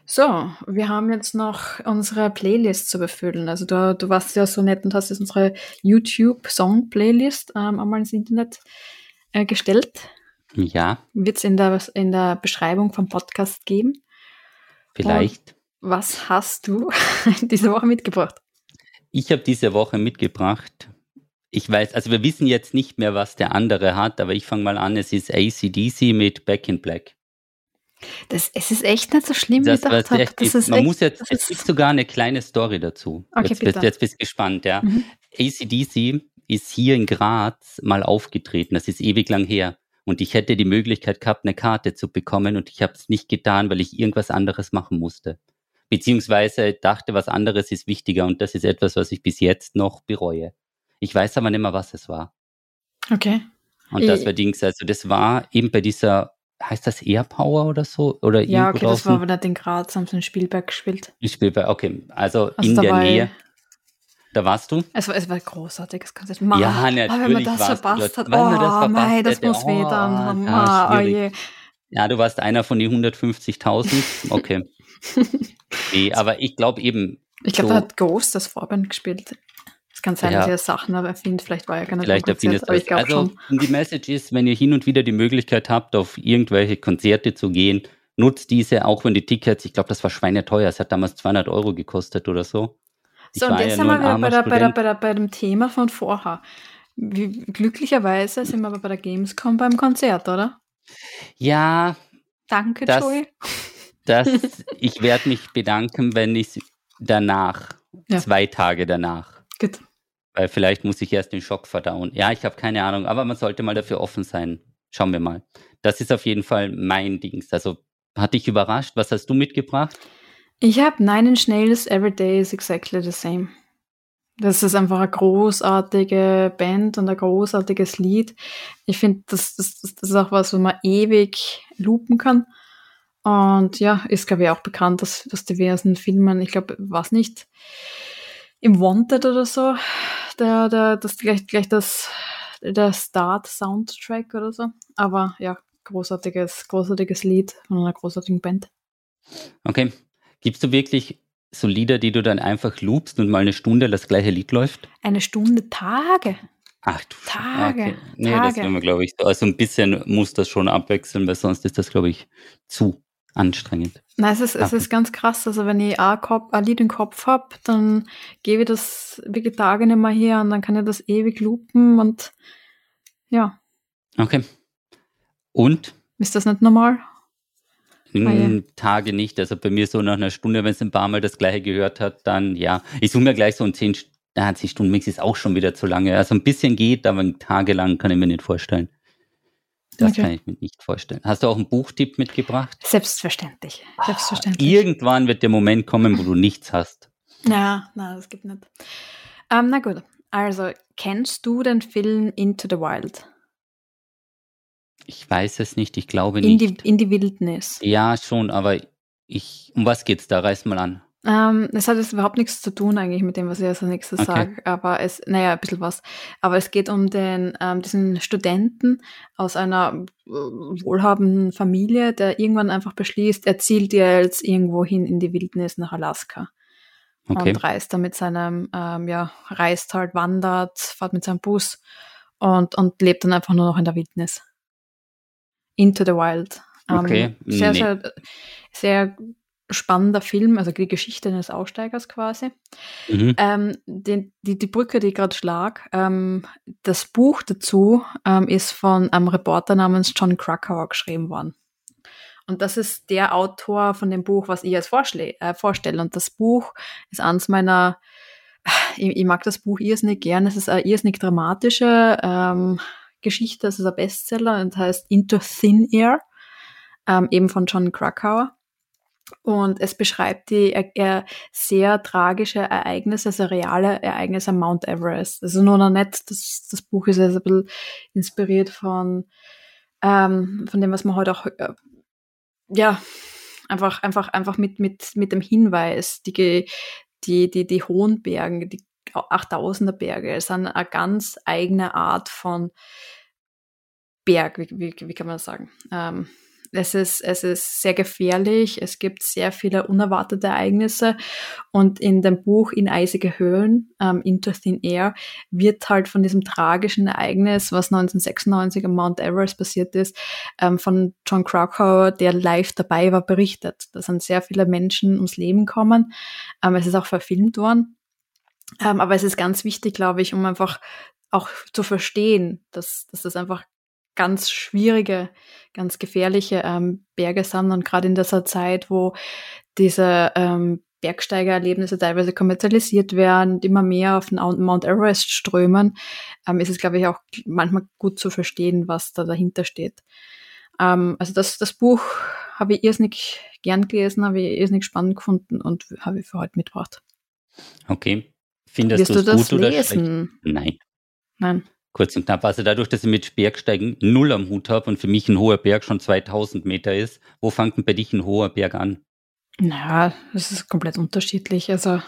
So, wir haben jetzt noch unsere Playlist zu befüllen. Also du warst ja so nett und hast jetzt unsere YouTube-Song-Playlist einmal ins Internet gestellt. Ja. Wird es in der Beschreibung vom Podcast geben. Vielleicht. Und was hast du diese Woche mitgebracht? Ich habe diese Woche mitgebracht, ich weiß, also wir wissen jetzt nicht mehr, was der andere hat, aber ich fange mal an, es ist AC/DC mit Back in Black. Es ist echt nicht so schlimm, wie ich gedacht habe. Es gibt sogar eine kleine Story dazu. Okay, jetzt bist du gespannt, ja. Mhm. AC/DC ist hier in Graz mal aufgetreten, das ist ewig lang her. Und ich hätte die Möglichkeit gehabt, eine Karte zu bekommen und ich habe es nicht getan, weil ich irgendwas anderes machen musste. Beziehungsweise dachte, was anderes ist wichtiger und das ist etwas, was ich bis jetzt noch bereue. Ich weiß aber nicht mehr, was es war. Okay. Und das war Dings, also das war eben bei dieser, heißt das Airpower oder so? Oder ja, okay, draußen? Das war aber nicht in Graz, haben sie in Spielberg gespielt. In Spielberg, okay, also in der Nähe. Da warst du? Es war großartig, das kannst du machen. Ja, natürlich. Aber wenn man das verpasst hat, das muss weh dann haben. Ja, du warst einer von den 150.000. Okay. Nee, aber ich glaube eben... Ich glaube, so, da hat Ghost das Vorband gespielt. Es kann sein, dass er Sachen erfindet, vielleicht war er gar nicht konziert, aber ich glaube schon. Also die Message ist, wenn ihr hin und wieder die Möglichkeit habt, auf irgendwelche Konzerte zu gehen, nutzt diese, auch wenn die Tickets, ich glaube, das war schweineteuer, es hat damals 200 Euro gekostet oder so. So, und jetzt sind wir wieder bei dem Thema von vorher. Glücklicherweise sind wir aber bei der Gamescom beim Konzert, oder? Ja. Danke, Joey. Ich werde mich bedanken, wenn ich danach, 2 Tage danach. Gut. Weil vielleicht muss ich erst den Schock verdauen. Ja, ich habe keine Ahnung, aber man sollte mal dafür offen sein. Schauen wir mal. Das ist auf jeden Fall mein Dings. Also, hat dich überrascht? Was hast du mitgebracht? Ich habe Nine Inch Nails, Every Day is Exactly the Same. Das ist einfach eine großartige Band und ein großartiges Lied. Ich finde, das ist auch was, wo man ewig loopen kann. Und ja, ist, glaube ich, auch bekannt aus diversen Filmen. Ich glaube, was nicht, im Wanted oder so, der Start-Soundtrack oder so. Aber ja, großartiges Lied von einer großartigen Band. Okay. Gibst du wirklich so Lieder, die du dann einfach loopst und mal eine Stunde das gleiche Lied läuft? Eine Stunde, Tage. Ach du Tage. Okay. Nee, Tage. Das werden wir, glaube ich, also ein bisschen muss das schon abwechseln, weil sonst ist das, glaube ich, zu anstrengend. Nein, es ist ganz krass. Also wenn ich ein Lied im Kopf habe, dann gebe ich das wirklich Tage nicht mehr her und dann kann ich das ewig loopen und ja. Okay. Und? Ist das nicht normal? Tage nicht, also bei mir so nach einer Stunde, wenn es ein paar Mal das gleiche gehört hat, dann ja, ich suche mir gleich so einen 10-Stunden-Mix ist auch schon wieder zu lange, also ein bisschen geht, aber tagelang kann ich mir nicht vorstellen. Das kann ich mir nicht vorstellen. Hast du auch einen Buchtipp mitgebracht? Selbstverständlich. Irgendwann wird der Moment kommen, wo du nichts hast. Ja, nein, das gibt nicht. Na gut, also kennst du den Film Into the Wild? Ich weiß es nicht, ich glaube nicht. In die Wildnis. Ja, schon, aber um was geht's da? Reiß mal an. Das hat jetzt überhaupt nichts zu tun eigentlich mit dem, was ich als nächstes sage, aber es, naja, ein bisschen was. Aber es geht um den diesen Studenten aus einer wohlhabenden Familie, der irgendwann einfach beschließt, er zielt jetzt irgendwo hin in die Wildnis nach Alaska. Okay. Und reist da mit seinem, reist halt, wandert, fährt mit seinem Bus und lebt dann einfach nur noch in der Wildnis. Into the Wild. Okay. Sehr spannender Film, also die Geschichte eines Aussteigers quasi. Mhm. Die Brücke, die ich gerade schlag, das Buch dazu ist von einem Reporter namens Jon Krakauer geschrieben worden. Und das ist der Autor von dem Buch, was ich jetzt vorstelle. Und das Buch ist eins meiner, ich mag das Buch irrsinnig gern, es ist eine irrsinnig dramatische Geschichte, es ist ein Bestseller und heißt Into Thin Air, eben von Jon Krakauer. Und es beschreibt die sehr tragische Ereignisse, also reale Ereignisse am Mount Everest. Also nur noch nicht, das Buch ist also ein bisschen inspiriert von dem, was man heute auch einfach mit dem Hinweis, die hohen Berge, die 8000er Berge, es sind eine ganz eigene Art von Berg, wie kann man das sagen? Es ist sehr gefährlich, es gibt sehr viele unerwartete Ereignisse und in dem Buch In eisige Höhlen, Into Thin Air, wird halt von diesem tragischen Ereignis, was 1996 am Mount Everest passiert ist, von Jon Krakauer, der live dabei war, berichtet. Da sind sehr viele Menschen ums Leben gekommen. Es ist auch verfilmt worden. Aber es ist ganz wichtig, glaube ich, um einfach auch zu verstehen, dass das einfach ganz schwierige, ganz gefährliche Berge sind und gerade in dieser Zeit, wo diese Bergsteigererlebnisse teilweise kommerzialisiert werden und immer mehr auf den Mount Everest strömen, ist es, glaube ich, auch manchmal gut zu verstehen, was da dahinter steht. Also das Buch habe ich irrsinnig gern gelesen, habe ich irrsinnig spannend gefunden und habe ich für heute mitgebracht. Okay. Findest du das gut oder schlecht? Nein. Kurz und knapp, also dadurch, dass ich mit Bergsteigen null am Hut habe und für mich ein hoher Berg schon 2000 Meter ist, wo fängt denn bei dich ein hoher Berg an? Naja, das ist komplett unterschiedlich. Also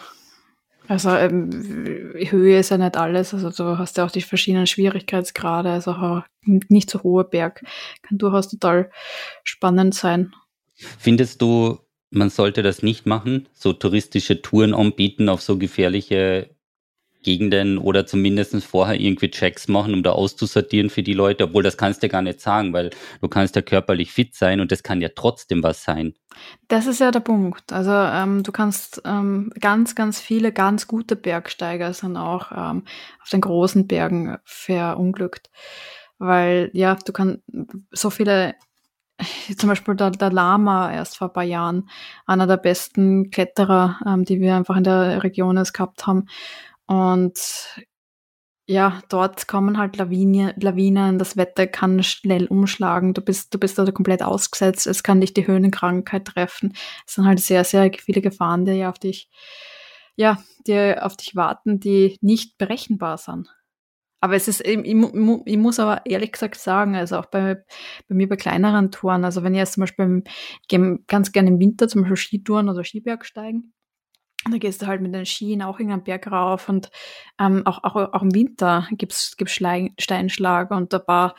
Höhe ist ja nicht alles. Also du hast ja auch die verschiedenen Schwierigkeitsgrade. Also auch nicht so hoher Berg kann durchaus total spannend sein. Findest du, man sollte das nicht machen, so touristische Touren anbieten auf so gefährliche Gegenden oder zumindest vorher irgendwie Checks machen, um da auszusortieren für die Leute, obwohl das kannst du ja gar nicht sagen, weil du kannst ja körperlich fit sein und das kann ja trotzdem was sein. Das ist ja der Punkt. Also du kannst ganz, ganz viele ganz gute Bergsteiger sind auch auf den großen Bergen verunglückt, weil ja, du kannst so viele, zum Beispiel der Lama erst vor ein paar Jahren, einer der besten Kletterer, die wir einfach in der Region jetzt gehabt haben. Und ja, dort kommen halt Lawinen, das Wetter kann schnell umschlagen, du bist da komplett ausgesetzt, es kann dich die Höhenkrankheit treffen. Es sind halt sehr, sehr viele Gefahren, die auf dich warten, die nicht berechenbar sind. Aber es ist, ich muss aber ehrlich gesagt sagen, also auch bei mir bei kleineren Touren, also wenn ich jetzt zum Beispiel, ich gehe ganz gerne im Winter zum Beispiel Skitouren oder Skibergsteigen, da gehst du halt mit den Skien auch irgendeinen Berg rauf und auch im Winter gibt's Steinschlag und ein paar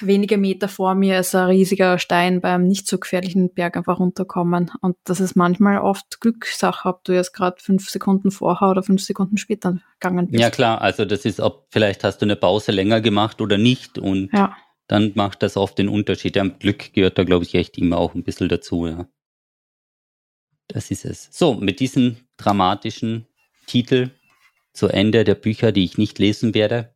wenige Meter vor mir ist ein riesiger Stein bei einem nicht so gefährlichen Berg einfach runterkommen. Und das ist manchmal oft Glückssache, ob du jetzt gerade 5 Sekunden vorher oder 5 Sekunden später gegangen bist. Ja klar, also das ist, ob vielleicht hast du eine Pause länger gemacht oder nicht und ja, dann macht das oft den Unterschied. Ja, Glück gehört da, glaube ich, echt immer auch ein bisschen dazu, ja. Das ist es. So, mit diesem dramatischen Titel zu Ende der Bücher, die ich nicht lesen werde,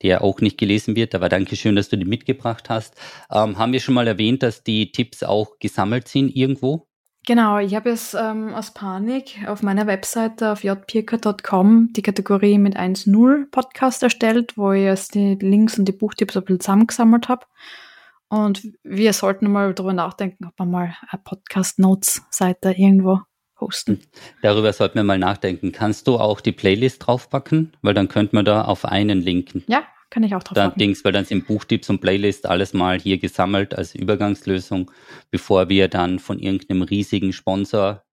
der auch nicht gelesen wird, aber danke schön, dass du die mitgebracht hast. Haben wir schon mal erwähnt, dass die Tipps auch gesammelt sind irgendwo? Genau, ich habe jetzt aus Panik auf meiner Webseite auf jpirka.com die Kategorie mit 1.0 Podcast erstellt, wo ich jetzt die Links und die Buchtipps ein bisschen zusammengesammelt habe. Und wir sollten mal darüber nachdenken, ob wir mal eine Podcast-Notes-Seite irgendwo hosten. Darüber sollten wir mal nachdenken. Kannst du auch die Playlist draufpacken? Weil dann könnte man da auf einen linken. Ja, kann ich auch draufpacken. Weil dann sind Buchtipps und Playlist alles mal hier gesammelt als Übergangslösung, bevor wir dann von irgendeinem riesigen Sponsor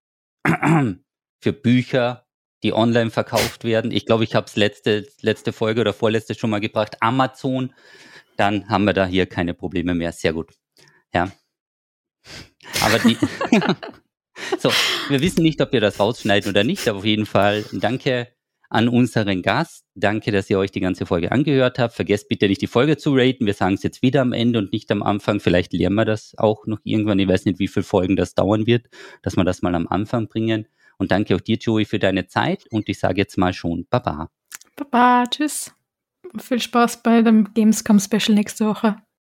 für Bücher, die online verkauft werden. Ich glaube, ich habe es letzte Folge oder vorletzte schon mal gebracht. Amazon, dann haben wir da hier keine Probleme mehr. Sehr gut. Ja. Aber die... So, wir wissen nicht, ob wir das rausschneiden oder nicht, aber auf jeden Fall danke an unseren Gast. Danke, dass ihr euch die ganze Folge angehört habt. Vergesst bitte nicht, die Folge zu raten. Wir sagen es jetzt wieder am Ende und nicht am Anfang. Vielleicht lernen wir das auch noch irgendwann. Ich weiß nicht, wie viele Folgen das dauern wird, dass wir das mal am Anfang bringen. Und danke auch dir, Joey, für deine Zeit. Und ich sage jetzt mal schon Baba. Baba, tschüss. Viel Spaß bei dem Gamescom-Special nächste Woche.